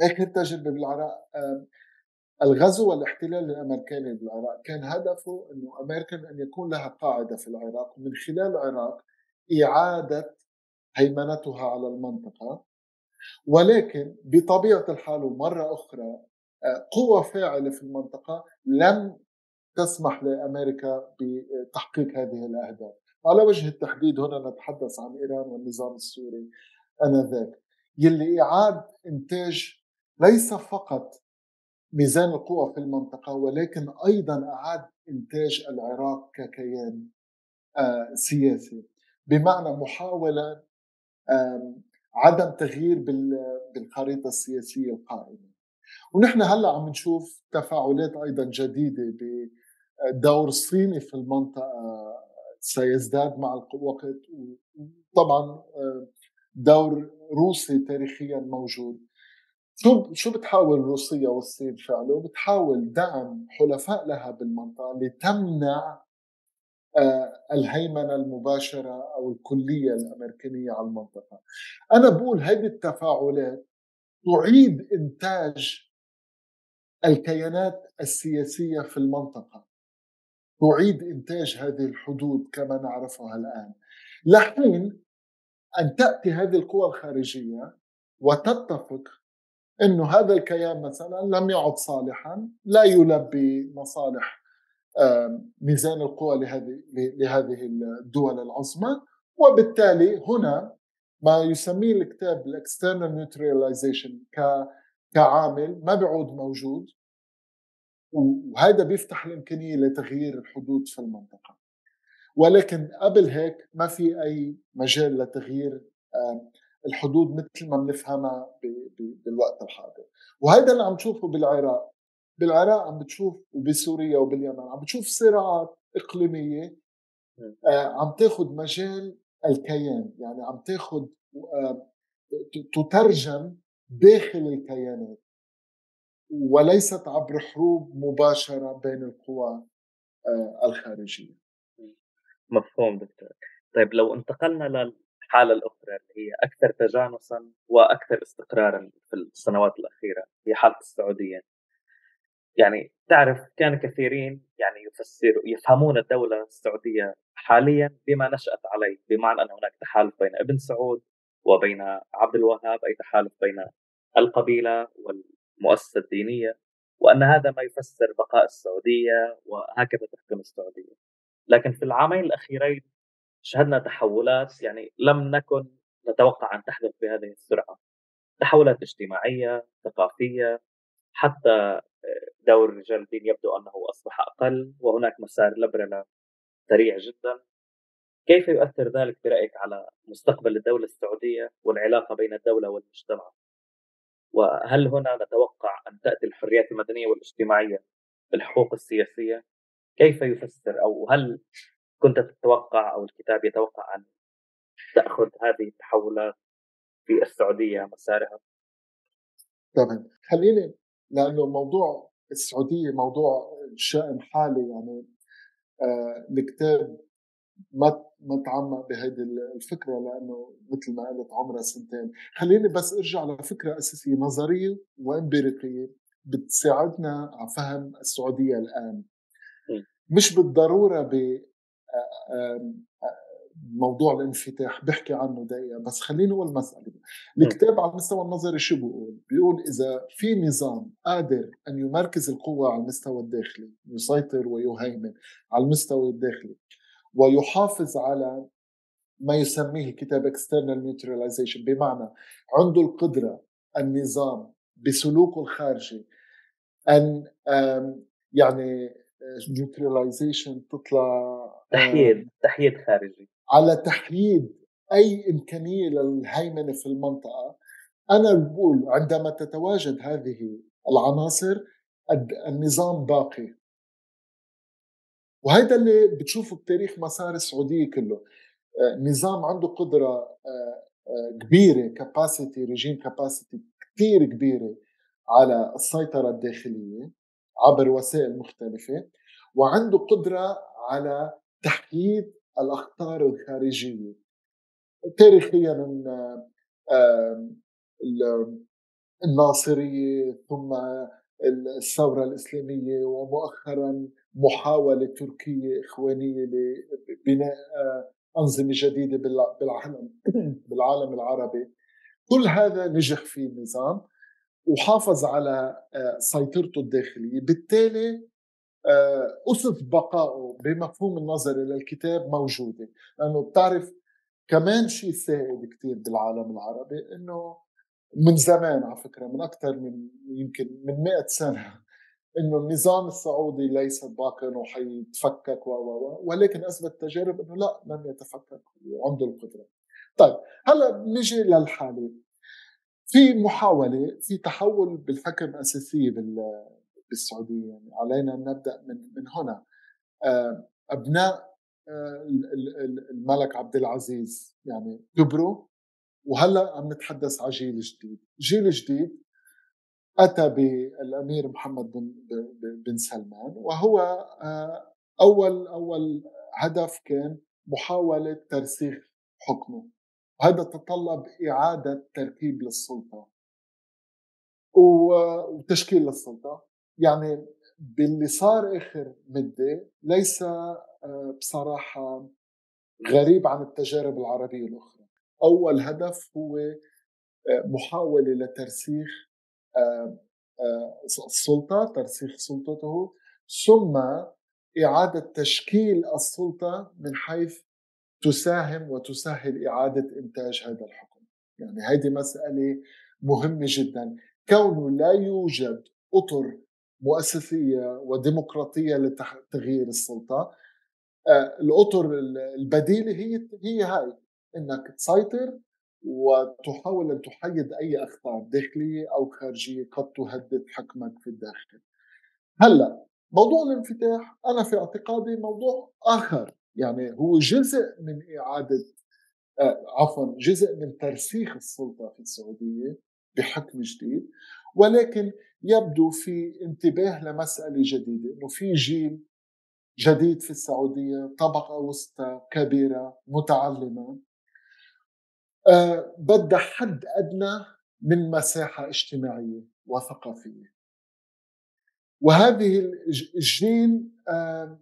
آخر تجربة بالعراق الغزو والاحتلال الأمريكاني بالعراق كان هدفه أنه أمريكا أن يكون لها قاعدة في العراق ومن خلال العراق إعادة هيمنتها على المنطقة. ولكن بطبيعة الحال ومرة أخرى قوى فاعلة في المنطقة لم تسمح لأمريكا بتحقيق هذه الأهداف. على وجه التحديد هنا نتحدث عن إيران والنظام السوري آنذاك، يلي إعاد إنتاج ليس فقط ميزان القوى في المنطقة ولكن أيضا أعاد إنتاج العراق ككيان سياسي، بمعنى محاولة عدم تغيير بالخريطة السياسية القائمة. ونحن هلأ عم نشوف تفاعلات أيضا جديدة بدور الصيني في المنطقة سيزداد مع الوقت، وطبعا دور روسي تاريخيا موجود. شو شو بتحاول روسيا والصين فعله؟ بتحاول دعم حلفاء لها بالمنطقة لتمنع الهيمنة المباشرة أو الكلية الأمريكية على المنطقة. أنا بقول هذه التفاعلات تعيد إنتاج الكيانات السياسية في المنطقة، تعيد إنتاج هذه الحدود كما نعرفها الآن، لحين أن تأتي هذه القوى الخارجية وتتفق أنه هذا الكيان مثلا لم يعد صالحا، لا يلبي مصالح ميزان القوى لهذه لهذه الدول العظمى، وبالتالي هنا ما يسميه الكتاب الاكسترنال neutralization كعامل ما بعود موجود، وهذا بيفتح الإمكانية لتغيير الحدود في المنطقة. ولكن قبل هيك ما في أي مجال لتغيير الحدود مثل ما بنفهمها بالوقت الحاضر، وهذا اللي عم نشوفه بالعراق. بالعراق عم بتشوف وبسوريا وباليمن عم بتشوف صراعات إقليمية عم تاخد مجال الكيان، يعني عم تاخد تترجم داخل الكيانات وليست عبر حروب مباشرة بين القوى الخارجية. مفهوم دكتور. طيب لو انتقلنا للحالة الأخرى اللي هي أكثر تجانسا وأكثر استقرارا في السنوات الأخيرة هي حالة السعودية. يعني تعرف كان كثيرين يعني يفسروا يفهمون الدولة السعودية حاليا بما نشأت عليه، بمعنى أن هناك تحالف بين ابن سعود وبين عبد الوهاب، أي تحالف بين القبيلة والمؤسسة الدينية، وأن هذا ما يفسر بقاء السعودية وهكذا تحكم السعودية. لكن في العامين الأخيرين شهدنا تحولات يعني لم نكن نتوقع أن تحدث بهذه السرعة، تحولات اجتماعية ثقافية حتى دور رجال الدين يبدو أنه أصبح أقل، وهناك مسار ليبرالي سريع جدا. كيف يؤثر ذلك برأيك على مستقبل الدولة السعودية والعلاقة بين الدولة والمجتمع؟ وهل هنا نتوقع أن تأتي الحريات المدنية والاجتماعية بالحقوق السياسية؟ كيف يفسر، أو هل كنت تتوقع أو الكتاب يتوقع أن تأخذ هذه التحولات في السعودية مسارها؟ تمام، خليني، لأنه موضوع السعودية موضوع شائن حالي، يعني آه الكتاب ما ما تعمق بهيدي الفكرة لأنه مثل ما قلت عمرها سنتين. خليني بس أرجع لفكرة أساسية نظرية وإمبيريقية بتساعدنا على فهم السعودية الآن، مش بالضرورة ب موضوع الانفتاح بحكي عنه دقيقة، بس خليني هو المسألة. الكتاب على المستوى النظري شو بيقول؟ بيقول إذا في نظام قادر أن يمركز القوة على المستوى الداخلي، يسيطر ويهيمن على المستوى الداخلي ويحافظ على ما يسميه الكتاب external neutralization، بمعنى عنده القدرة النظام بسلوكه الخارجي أن يعني neutralization تطلع تحييد تحييد خارجي على تحييد أي إمكانية للهيمنة في المنطقة. أنا بقول عندما تتواجد هذه العناصر النظام باقي، وهذا اللي بتشوفه بتاريخ مسار السعودية كله. نظام عنده قدرة كبيرة، كاباسيتي ريجيم كاباسيتي كتير كبيرة على السيطرة الداخلية عبر وسائل مختلفة، وعنده قدرة على تحييد الأخطار الخارجية. تاريخيا الناصرية ثم الثورة الإسلامية، ومؤخرا محاولة تركية إخوانية لبناء أنظمة جديدة بالعالم بالعالم العربي. كل هذا نجح فيه النظام وحافظ على سيطرته الداخلية، بالتالي أسس بقائه بمفهوم النظر للكتاب موجودة. لأنه بتعرف كمان شيء سائد كتير بالعالم العربي، أنه من زمان على فكرة، من أكثر من يمكن من مئة سنة، أنه النظام السعودي ليس باقٍ وحيتفكك و و ولكن أثبت تجارب أنه لا، لم يتفكك وعنده القدرة. طيب هلأ نجي للحالة. في محاولة، في تحول بالحكم أساسي بال بالسعودية، يعني علينا أن نبدأ من من هنا. أبناء الملك عبد العزيز يعني كبروا، وهلا عم نتحدث على جيل جديد. جيل جديد أتى بالأمير محمد بن بن سلمان، وهو أول أول هدف كان محاولة ترسيخ حكمه، وهذا تطلب إعادة تركيب للسلطة وتشكيل للسلطة. يعني باللي صار آخر مدة ليس بصراحة غريب عن التجارب العربية الأخرى. أول هدف هو محاولة لترسيخ السلطة، ترسيخ سلطته، ثم إعادة تشكيل السلطة من حيث تساهم وتسهل إعادة إنتاج هذا الحكم. يعني هذه مسألة مهمة جدا، كونه لا يوجد أطر مؤسسية وديمقراطية لتغيير السلطة. الأطر البديلة هي هي هاي، إنك تسيطر وتحاول أن تحيد أي أخطار داخلية أو خارجية قد تهدد حكمك في الداخل. هلا موضوع الانفتاح أنا في اعتقادي موضوع آخر، يعني هو جزء من إعادة عفوا جزء من ترسيخ السلطة في السعودية بحكم جديد، ولكن يبدو في انتباه لمسألة جديدة، إنه في جيل جديد في السعودية، طبقة وسطى كبيرة متعلمة أه بدها حد أدنى من مساحة اجتماعية وثقافية. وهذه الجيل أه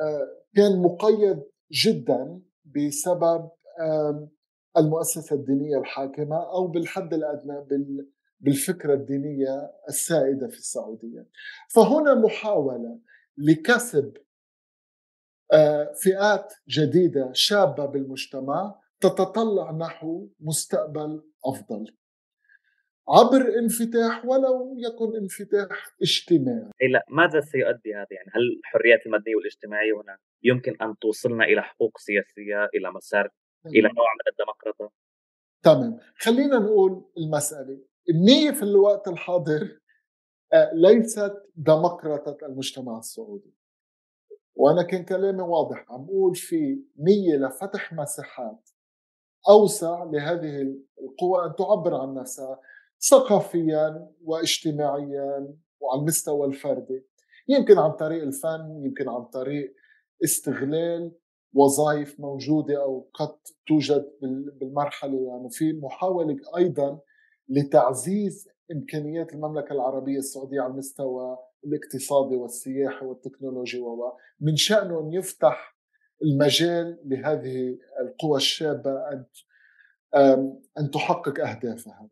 أه كان مقيد جدا بسبب أه المؤسسة الدينية الحاكمة، أو بالحد الأدنى بال بالفكرة الدينية السائدة في السعودية. فهنا محاولة لكسب فئات جديدة شابة بالمجتمع تتطلع نحو مستقبل أفضل. عبر انفتاح ولو يكن انفتاح اجتماعي. إلى ماذا سيؤدي هذا؟ يعني هل الحريات المادية والاجتماعية هنا يمكن أن توصلنا إلى حقوق سياسية، إلى مسار، إلى نوع من الديمقراطية؟ تمام، خلينا نقول المسألة النية في الوقت الحاضر ليست ديمقراطية المجتمع السعودي، وأنا كان كلامي واضح، عم أقول في نية لفتح مساحات أوسع لهذه القوى أن تعبر عن نفسها ثقافيا واجتماعيا وعلى المستوى الفردي، يمكن عن طريق الفن، يمكن عن طريق استغلال وظائف موجودة أو قد توجد بالمرحلة، يعني في محاولة أيضا لتعزيز إمكانيات المملكة العربية السعودية على المستوى الاقتصادي والسياحي والتكنولوجي، ومن شأنه أن يفتح المجال لهذه القوى الشابة أن أن تحقق أهدافها.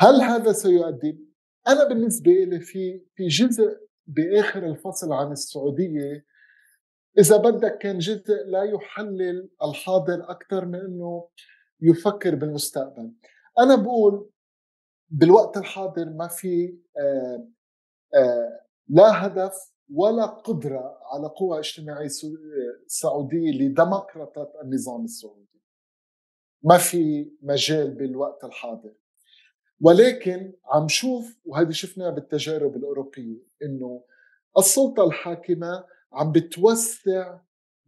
هل هذا سيؤدي؟ أنا بالنسبة لي في في جزء بآخر الفصل عن السعودية إذا بدك كان جزء لا يحلل الحاضر أكثر من أنه يفكر بالمستقبل. أنا بقول بالوقت الحاضر ما في آآ آآ لا هدف ولا قدرة على قوى اجتماعية سعودية لديمقراطة النظام السعودي، ما في مجال بالوقت الحاضر. ولكن عم شوف، وهذه شفناها بالتجارب الأوروبية، أنه السلطة الحاكمة عم بتوسع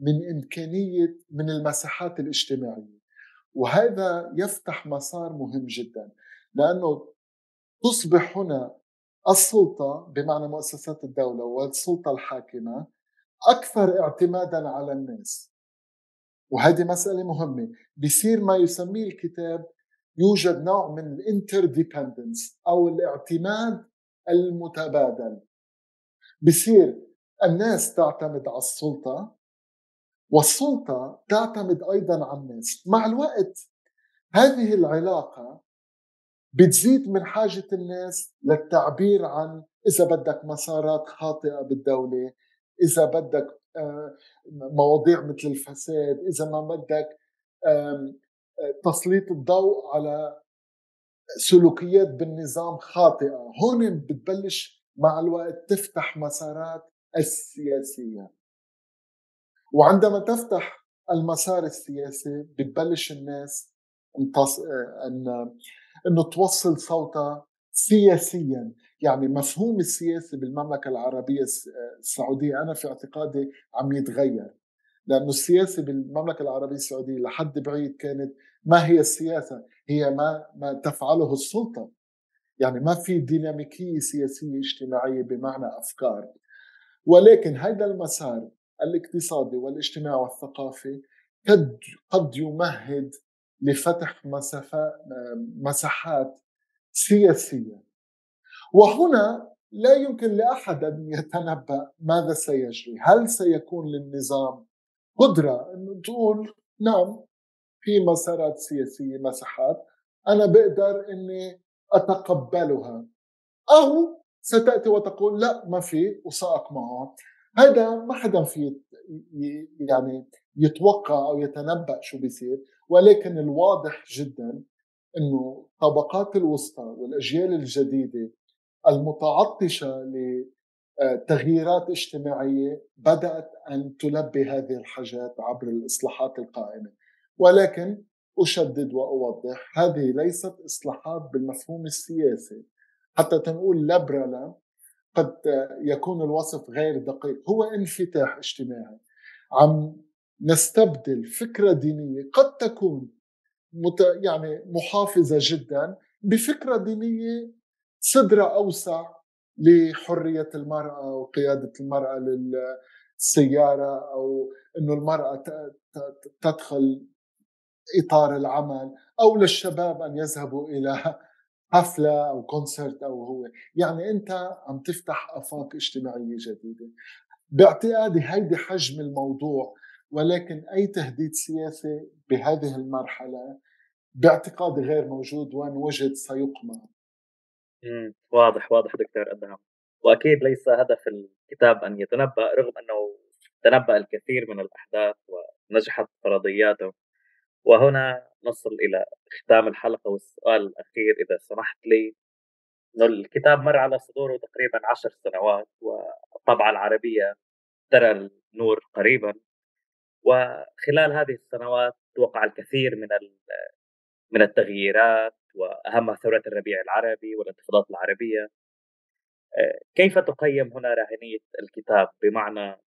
من إمكانية من المساحات الاجتماعية، وهذا يفتح مسار مهم جدا، لأنه تصبح هنا السلطة بمعنى مؤسسات الدولة والسلطة الحاكمة أكثر اعتمادا على الناس، وهذه مسألة مهمة. بيصير ما يسميه الكتاب يوجد نوع من الانترديبندنس أو الاعتماد المتبادل، بيصير الناس تعتمد على السلطة والسلطة تعتمد أيضا على الناس. مع الوقت هذه العلاقة بتزيد من حاجة الناس للتعبير عن إذا بدك مسارات خاطئة بالدولة، إذا بدك مواضيع مثل الفساد، إذا ما بدك تسليط الضوء على سلوكيات بالنظام خاطئة. هون بتبلش مع الوقت تفتح مسارات السياسية، وعندما تفتح المسار السياسي بتبلش الناس أن أنه توصل صوتها سياسيا. يعني مفهوم السياسي بالمملكة العربية السعودية أنا في اعتقادي عم يتغير، لأنه السياسة بالمملكة العربية السعودية لحد بعيد كانت ما هي السياسة، هي ما, ما تفعله السلطة، يعني ما في ديناميكية سياسية اجتماعية بمعنى أفكار. ولكن هذا المسار الاقتصادي والاجتماعي والثقافي قد, قد يمهد لفتح مساحات سياسية، وهنا لا يمكن لأحد أن يتنبأ ماذا سيجري. هل سيكون للنظام قدرة أن تقول نعم في مسارات سياسية، مساحات أنا بقدر أني أتقبلها، أو ستأتي وتقول لا ما في وسأق معها؟ هذا ما حدا في يعني يتوقع أو يتنبأ شو بيصير، ولكن الواضح جدا أنه طبقات الوسطى والأجيال الجديدة المتعطشة لتغييرات اجتماعية بدأت أن تلبي هذه الحاجات عبر الإصلاحات القائمة. ولكن أشدد وأوضح، هذه ليست إصلاحات بالمفهوم السياسي، حتى تنقول لبرلا قد يكون الوصف غير دقيق، هو انفتاح اجتماعي. عم نستبدل فكرة دينية قد تكون مت... يعني محافظة جدا بفكرة دينية صدرة أوسع لحرية المرأة وقيادة المرأة للسيارة، أو أنه المرأة ت... ت... تدخل إطار العمل، أو للشباب أن يذهبوا إلى حفلة أو كونسرت أو هو، يعني أنت عم تفتح آفاق اجتماعية جديدة. باعتقادي هيدي حجم الموضوع، ولكن أي تهديد سياسي بهذه المرحلة باعتقادي غير موجود، وأن وجد سيقمع. واضح واضح دكتور أدهم، وأكيد ليس هدف الكتاب أن يتنبأ، رغم أنه تنبأ الكثير من الأحداث ونجحت فرضياته. وهنا نصل إلى ختام الحلقة والسؤال الأخير إذا سمحت لي، الكتاب مر على صدوره تقريبا عشر سنوات، والطبعة العربية ترى النور قريبا. وخلال هذه السنوات وقع الكثير من من التغييرات، وأهمها ثورة الربيع العربي والانتفاضات العربية. كيف تقيم هنا راهنية الكتاب؟ بمعنى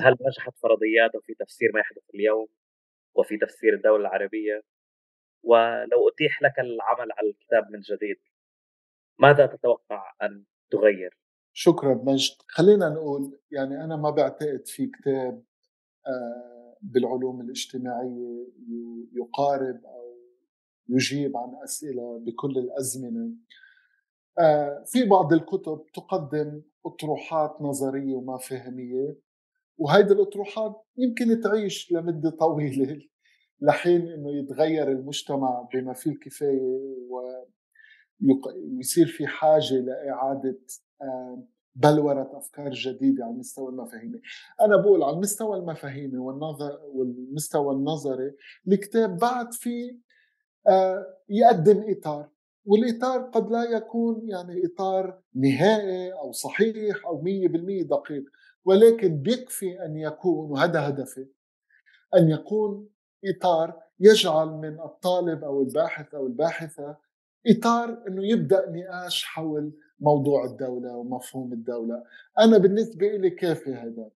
هل نجحت فرضياته في تفسير ما يحدث اليوم وفي تفسير الدولة العربية؟ ولو أتيح لك العمل على الكتاب من جديد ماذا تتوقع أن تغير؟ شكرا مجد. خلينا نقول يعني أنا ما بعتقد في كتاب بالعلوم الاجتماعية يقارب أو يجيب عن أسئلة بكل الأزمنة. في بعض الكتب تقدم أطروحات نظرية وما فهمية، وهيدي الأطروحات يمكن تعيش لمدة طويلة لحين أنه يتغير المجتمع بما فيه الكفاية، ويصير في حاجة لإعادة بلورة أفكار جديدة على المستوى المفاهيمي. أنا بقول على المستوى المفاهيمي والنظر والمستوى النظري الكتاب بعد فيه يقدم إطار، والإطار قد لا يكون يعني إطار نهائي أو صحيح أو مية بالمية دقيق، ولكن بيكفي أن يكون، وهذا هدفي، أن يكون إطار يجعل من الطالب أو الباحث أو الباحثة إطار أنه يبدأ نقاش حول موضوع الدولة ومفهوم الدولة. أنا بالنسبة لي كافي هذا،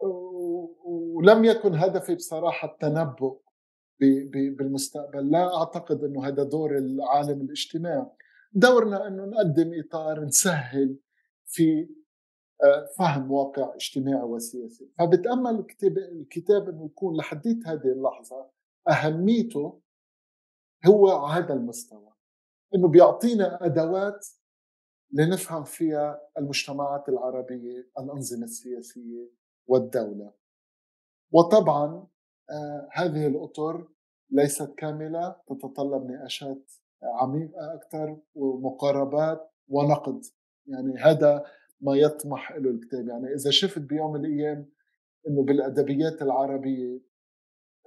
ولم يكن هدفي بصراحة التنبؤ بالمستقبل. لا أعتقد أنه هذا دور العالم الاجتماعي. دورنا أنه نقدم إطار نسهل في فهم واقع اجتماعي وسياسي. فبتأمل الكتاب أنه يكون لحديت هذه اللحظة أهميته هو على هذا المستوى، أنه بيعطينا أدوات لنفهم فيها المجتمعات العربية، الأنظمة السياسية والدولة. وطبعا آه هذه الأطر ليست كاملة، تتطلب نقاشات عميقة أكثر ومقاربات ونقد. يعني هذا ما يطمح له الكتاب. يعني إذا شفت بيوم من الأيام أنه بالأدبيات العربية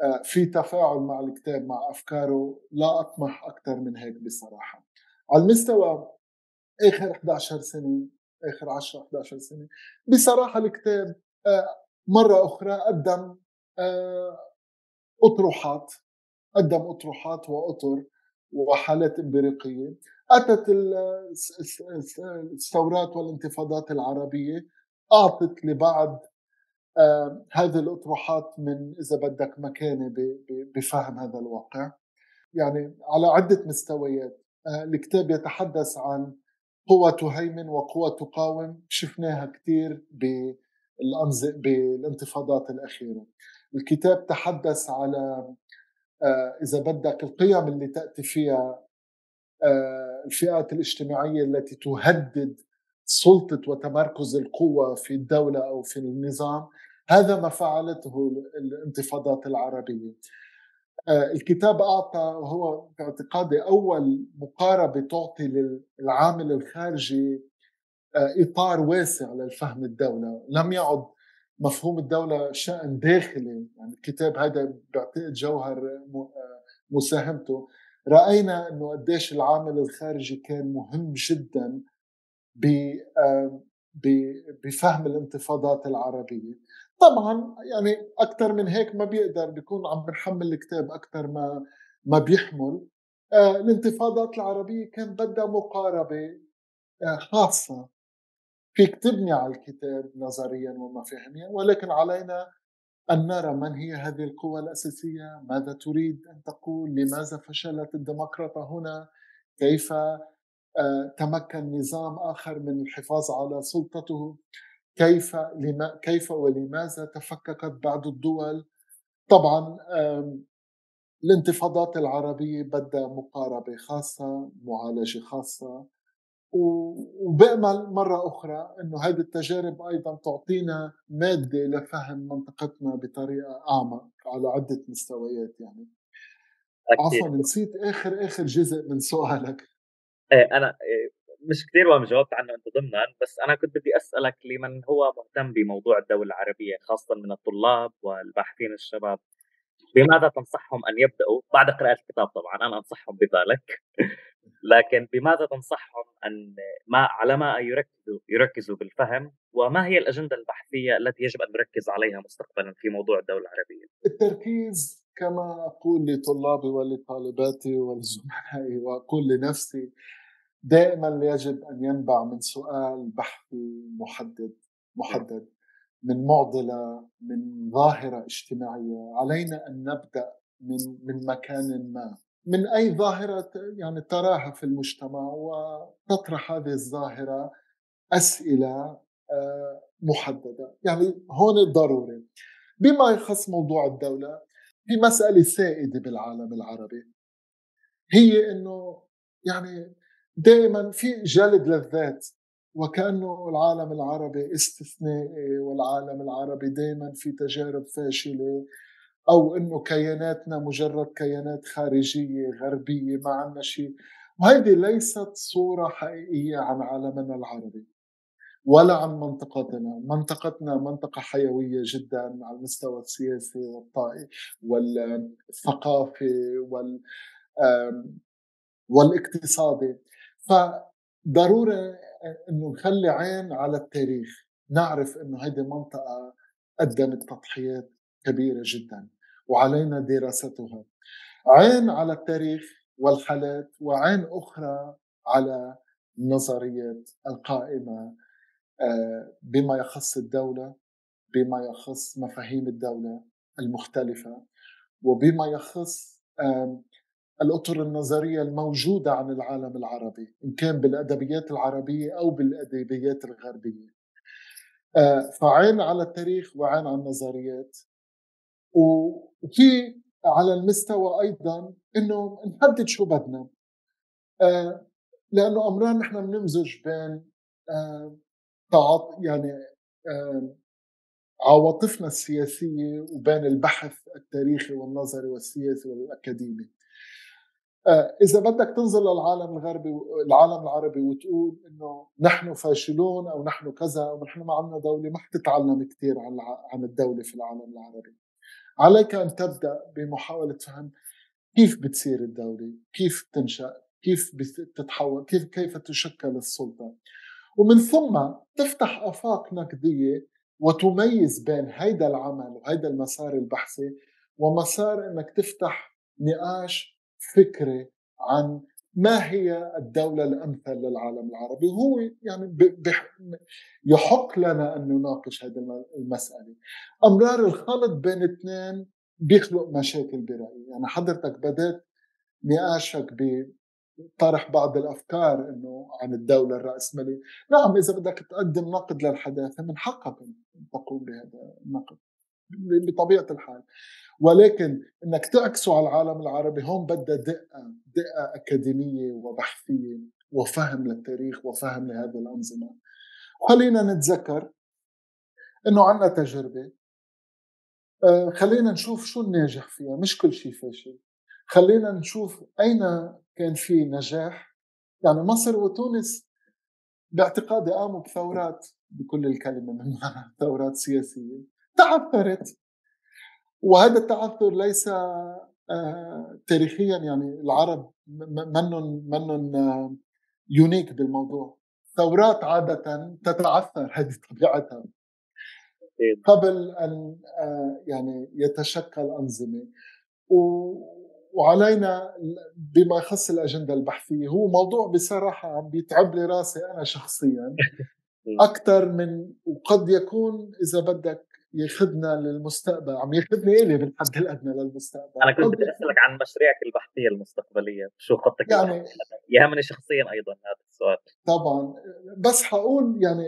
آه في تفاعل مع الكتاب مع أفكاره، لا أطمح أكثر من هيك بصراحة. على المستوى آخر إحدى عشرة سنة، آخر عشرة إحدى عشرة سنة، بصراحة الكتاب آه مرة أخرى قدم آه أطروحات، قدم أطروحات وأطر وحالات إمبريقية. أتت الثورات والانتفاضات العربية أعطت لبعض هذه الأطروحات من إذا بدك مكانة بفهم هذا الواقع. يعني على عدة مستويات الكتاب يتحدث عن قوة تهيمن وقوة تقاوم، شفناها كتير بالانتفاضات الأخيرة. الكتاب تحدث على إذا بدك القيم اللي تأتي فيها الفئات الاجتماعية التي تهدد سلطة وتمركز القوة في الدولة أو في النظام. هذا ما فعلته الانتفاضات العربية. الكتاب أعطى، وهو باعتقادي أول مقاربة تعطي للعامل الخارجي إطار واسع للفهم الدولة. لم يعد مفهوم الدولة شأن داخلي. يعني الكتاب هذا بعتقد جوهر مساهمته. رأينا أنه قديش العامل الخارجي كان مهم جدا بفهم الانتفاضات العربية. طبعا يعني أكثر من هيك ما بيقدر بيكون عم بنحمل الكتاب أكثر ما ما بيحمل. الانتفاضات العربية كان بدها مقاربة خاصة، فيك تبني على الكتاب نظريا ومفاهيميا، ولكن علينا أن نرى من هي هذه القوى الأساسية، ماذا تريد أن تقول، لماذا فشلت الديمقراطية هنا، كيف تمكن نظام آخر من الحفاظ على سلطته، كيف لما كيف ولماذا تفككت بعض الدول. طبعا الانتفاضات العربية بدها مقاربة خاصة، معالجة خاصة. وبأمل مرة أخرى أنه هذه التجارب أيضا تعطينا مادة لفهم منطقتنا بطريقة أعمق على عدة مستويات. يعني عفوا نسيت آخر آخر جزء من سؤالك. إيه أنا إيه مش كتير وما جاوبت عنه أنت ضمنا، بس أنا كنت بدي أسألك لمن هو مهتم بموضوع الدولة العربية خاصة من الطلاب والباحثين الشباب، بماذا تنصحهم أن يبدأوا بعد قراءة الكتاب؟ طبعا أنا أنصحهم بذلك لكن بماذا تنصحهم أن ما على ما يركزوا يركزوا بالفهم، وما هي الأجندة البحثية التي يجب أن نركز عليها مستقبلا في موضوع الدولة العربية؟ التركيز كما أقول لطلابي ولطالباتي ولزملائي وأقول لنفسي دائما يجب أن ينبع من سؤال بحثي محدد محدد من معضلة، من ظاهرة اجتماعية. علينا أن نبدأ من من مكان ما، من أي ظاهرة يعني تراها في المجتمع، وتطرح هذه الظاهرة أسئلة محددة. يعني هون ضروري بما يخص موضوع الدولة، هي مسألة سائدة بالعالم العربي، هي أنه يعني دائما في جلد للذات، وكأنه العالم العربي استثنائي، والعالم العربي دائما في تجارب فاشلة، أو أنه كياناتنا مجرد كيانات خارجية غربية ما عنا شيء. وهذه ليست صورة حقيقية عن عالمنا العربي ولا عن منطقتنا. منطقتنا منطقة حيوية جدا على المستوى السياسي والطائي والثقافي وال والاقتصادي. فضروري أنه نخلي عين على التاريخ، نعرف أنه هذه منطقة قدمت تضحيات كبيرة جدا وعلينا دراستها. عين على التاريخ والحالات، وعين أخرى على النظريات القائمة بما يخص الدولة، بما يخص مفاهيم الدولة المختلفة، وبما يخص الأطر النظرية الموجودة عن العالم العربي، إن كان بالأدبيات العربية أو بالأدبيات الغربية. فعين على التاريخ وعين على النظريات. وفي على المستوى أيضا أنه نحدد شو بدنا، لأنه أمران نحن بنمزج بين يعني عواطفنا السياسية وبين البحث التاريخي والنظري والسياسي والأكاديمي. إذا بدك تنظر للعالم الغربي العالم العربي وتقول إنه نحن فاشلون أو نحن كذا أو نحن ما عندنا دولة، ما حتتعلم كتير عن عن الدولة في العالم العربي. عليك أن تبدأ بمحاولة فهم كيف بتصير الدولة، كيف تنشأ، كيف بتتحول، كيف كيف تشكل السلطة، ومن ثم تفتح آفاق نقدية وتميز بين هيدا العمل وهيدا المسار البحثي، ومسار إنك تفتح نقاش فكرة عن ما هي الدولة الأمثل للعالم العربي. هو يعني يحق لنا أن نناقش هذه المسألة. أمرار الخلط بين اثنين بيخلق مشاكل برأيي. يعني حضرتك بدأت نقاشك بطرح بعض الأفكار إنه عن الدولة الرأسمالية. نعم، إذا بدك تقدم نقد للحداثة من حقك أن تقوم بهذا النقد بطبيعة الحال، ولكن انك تعكسه على العالم العربي هون بدها دقة دقة أكاديمية وبحثية وفهم للتاريخ وفهم لهذه الأنظمة. خلينا نتذكر انه عنا تجربة، خلينا نشوف شو الناجح فيها، مش كل شيء فاشل. خلينا نشوف أين كان في نجاح. يعني مصر وتونس باعتقادي قاموا بثورات بكل الكلمة منها، ثورات سياسية تعثرت، وهذا التعثر ليس آه تاريخيا، يعني العرب منن منن آه يونيك بالموضوع. ثورات عادة تتعثر، هذه طبيعتها، قبل أن آه يعني يتشكل أنظمة. وعلينا بما يخص الأجندة البحثية، هو موضوع بصراحة عم بيتعب لي راسي أنا شخصيا أكثر من، وقد يكون إذا بدك ياخذنا للمستقبل، عم ياخذني إلي بالحد الأدنى للمستقبل. أنا كنت بدي أسألك عن مشاريعك البحثية المستقبلية، شو خطتك؟ يعني يهمني شخصيا أيضا هذا السؤال طبعا، بس حقول يعني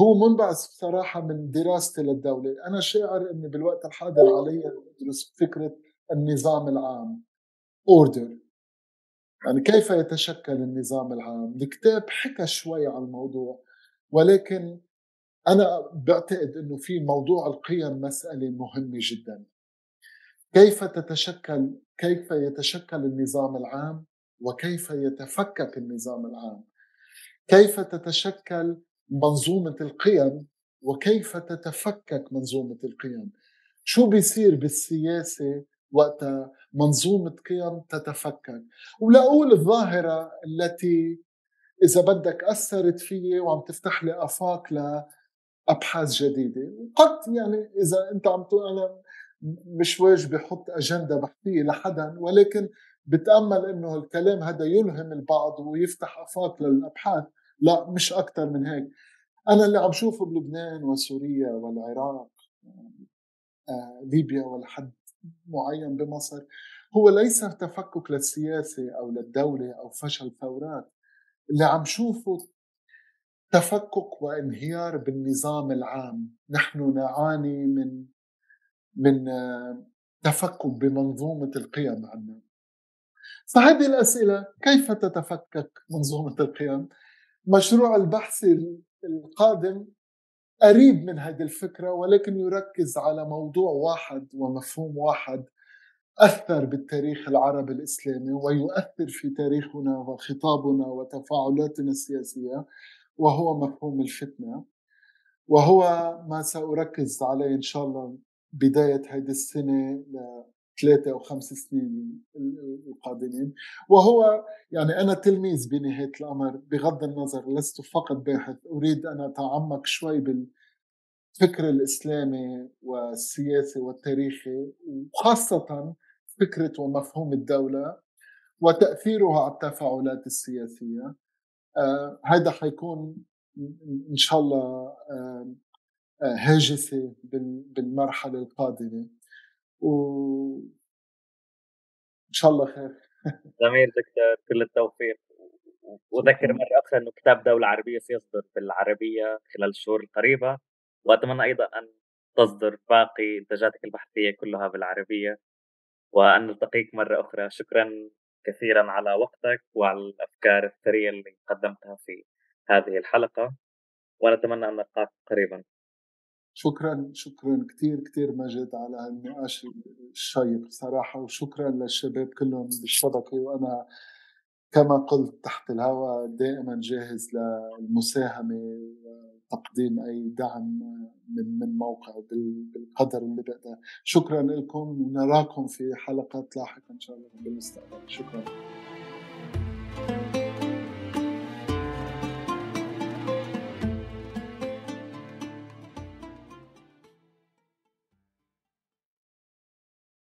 هو منبعث بصراحة من دراستي للدولة. أنا شاعر أني بالوقت الحاضر علي أدرس فكرة النظام العام، أوردر، يعني كيف يتشكل النظام العام. الكتاب حكى شوي عن الموضوع، ولكن أنا بعتقد أنه في موضوع القيم مسألة مهمة جدا. كيف تتشكل كيف يتشكل النظام العام، وكيف يتفكك النظام العام، كيف تتشكل منظومة القيم، وكيف تتفكك منظومة القيم، شو بيصير بالسياسة وقت منظومة قيم تتفكك. ولأقول الظاهرة التي إذا بدك أثرت فيي وعم تفتح لي آفاق لأبحاث جديدة. وقد يعني إذا أنت عم تقول أنا مش واجب أحط أجندة بحثية لحدا، ولكن بتأمل إنه الكلام هذا يلهم البعض ويفتح آفاق للأبحاث، لا مش أكتر من هيك. أنا اللي عم شوفه بلبنان وسوريا والعراق، آه ليبيا ولحد معين بمصر، هو ليس تفكك للسياسة أو للدولة أو فشل ثورات، اللي عم شوفه تفكك وانهيار بالنظام العام. نحن نعاني من من تفكك بمنظومة القيم عندنا. فهذه الأسئلة، كيف تتفكك منظومة القيم؟ مشروع البحث القادم قريب من هذه الفكرة، ولكن يركز على موضوع واحد ومفهوم واحد أثر بالتاريخ العربي الإسلامي ويؤثر في تاريخنا وخطابنا وتفاعلاتنا السياسية، وهو مفهوم الفتنة، وهو ما سأركز عليه إن شاء الله بداية هذه السنة لثلاثة أو خمس سنين القادمين. وهو يعني أنا تلميذ بنهاية الأمر، بغض النظر لست فقط باحث، أريد أن أتعمق شوي بال الفكر الإسلامي والسياسي والتاريخي، وخاصة فكرة ومفهوم الدولة وتأثيرها على التفاعلات السياسية. آه هذا حيكون إن شاء الله آه آه هاجسة بالمرحلة القادمة، وإن شاء الله خير. جميل دكتور، كل التوفيق. وذكر مرة أخرى أنه كتاب دولة عربية سيصدر بالعربية خلال الشهور القريبة، وأتمنى أيضا أن تصدر باقي إنتاجاتك البحثية كلها بالعربية، وأن نلتقيك مرة أخرى. شكرا كثيرا على وقتك وعلى الأفكار الثرية اللي قدمتها في هذه الحلقة، ونتمنى أن نلقاك قريبا. شكرا شكرا كثير كثير ماجد على النقاش الشيق صراحة، وشكرا للشباب كلهم بالشبكة، وأنا كما قلت تحت الهواء دائما جاهز للمساهمة، تقديم أي دعم من من موقع بالقدر اللي بقدر. شكرا لكم، ونراكم في حلقات لاحقة إن شاء الله بالمستقبل. شكرا.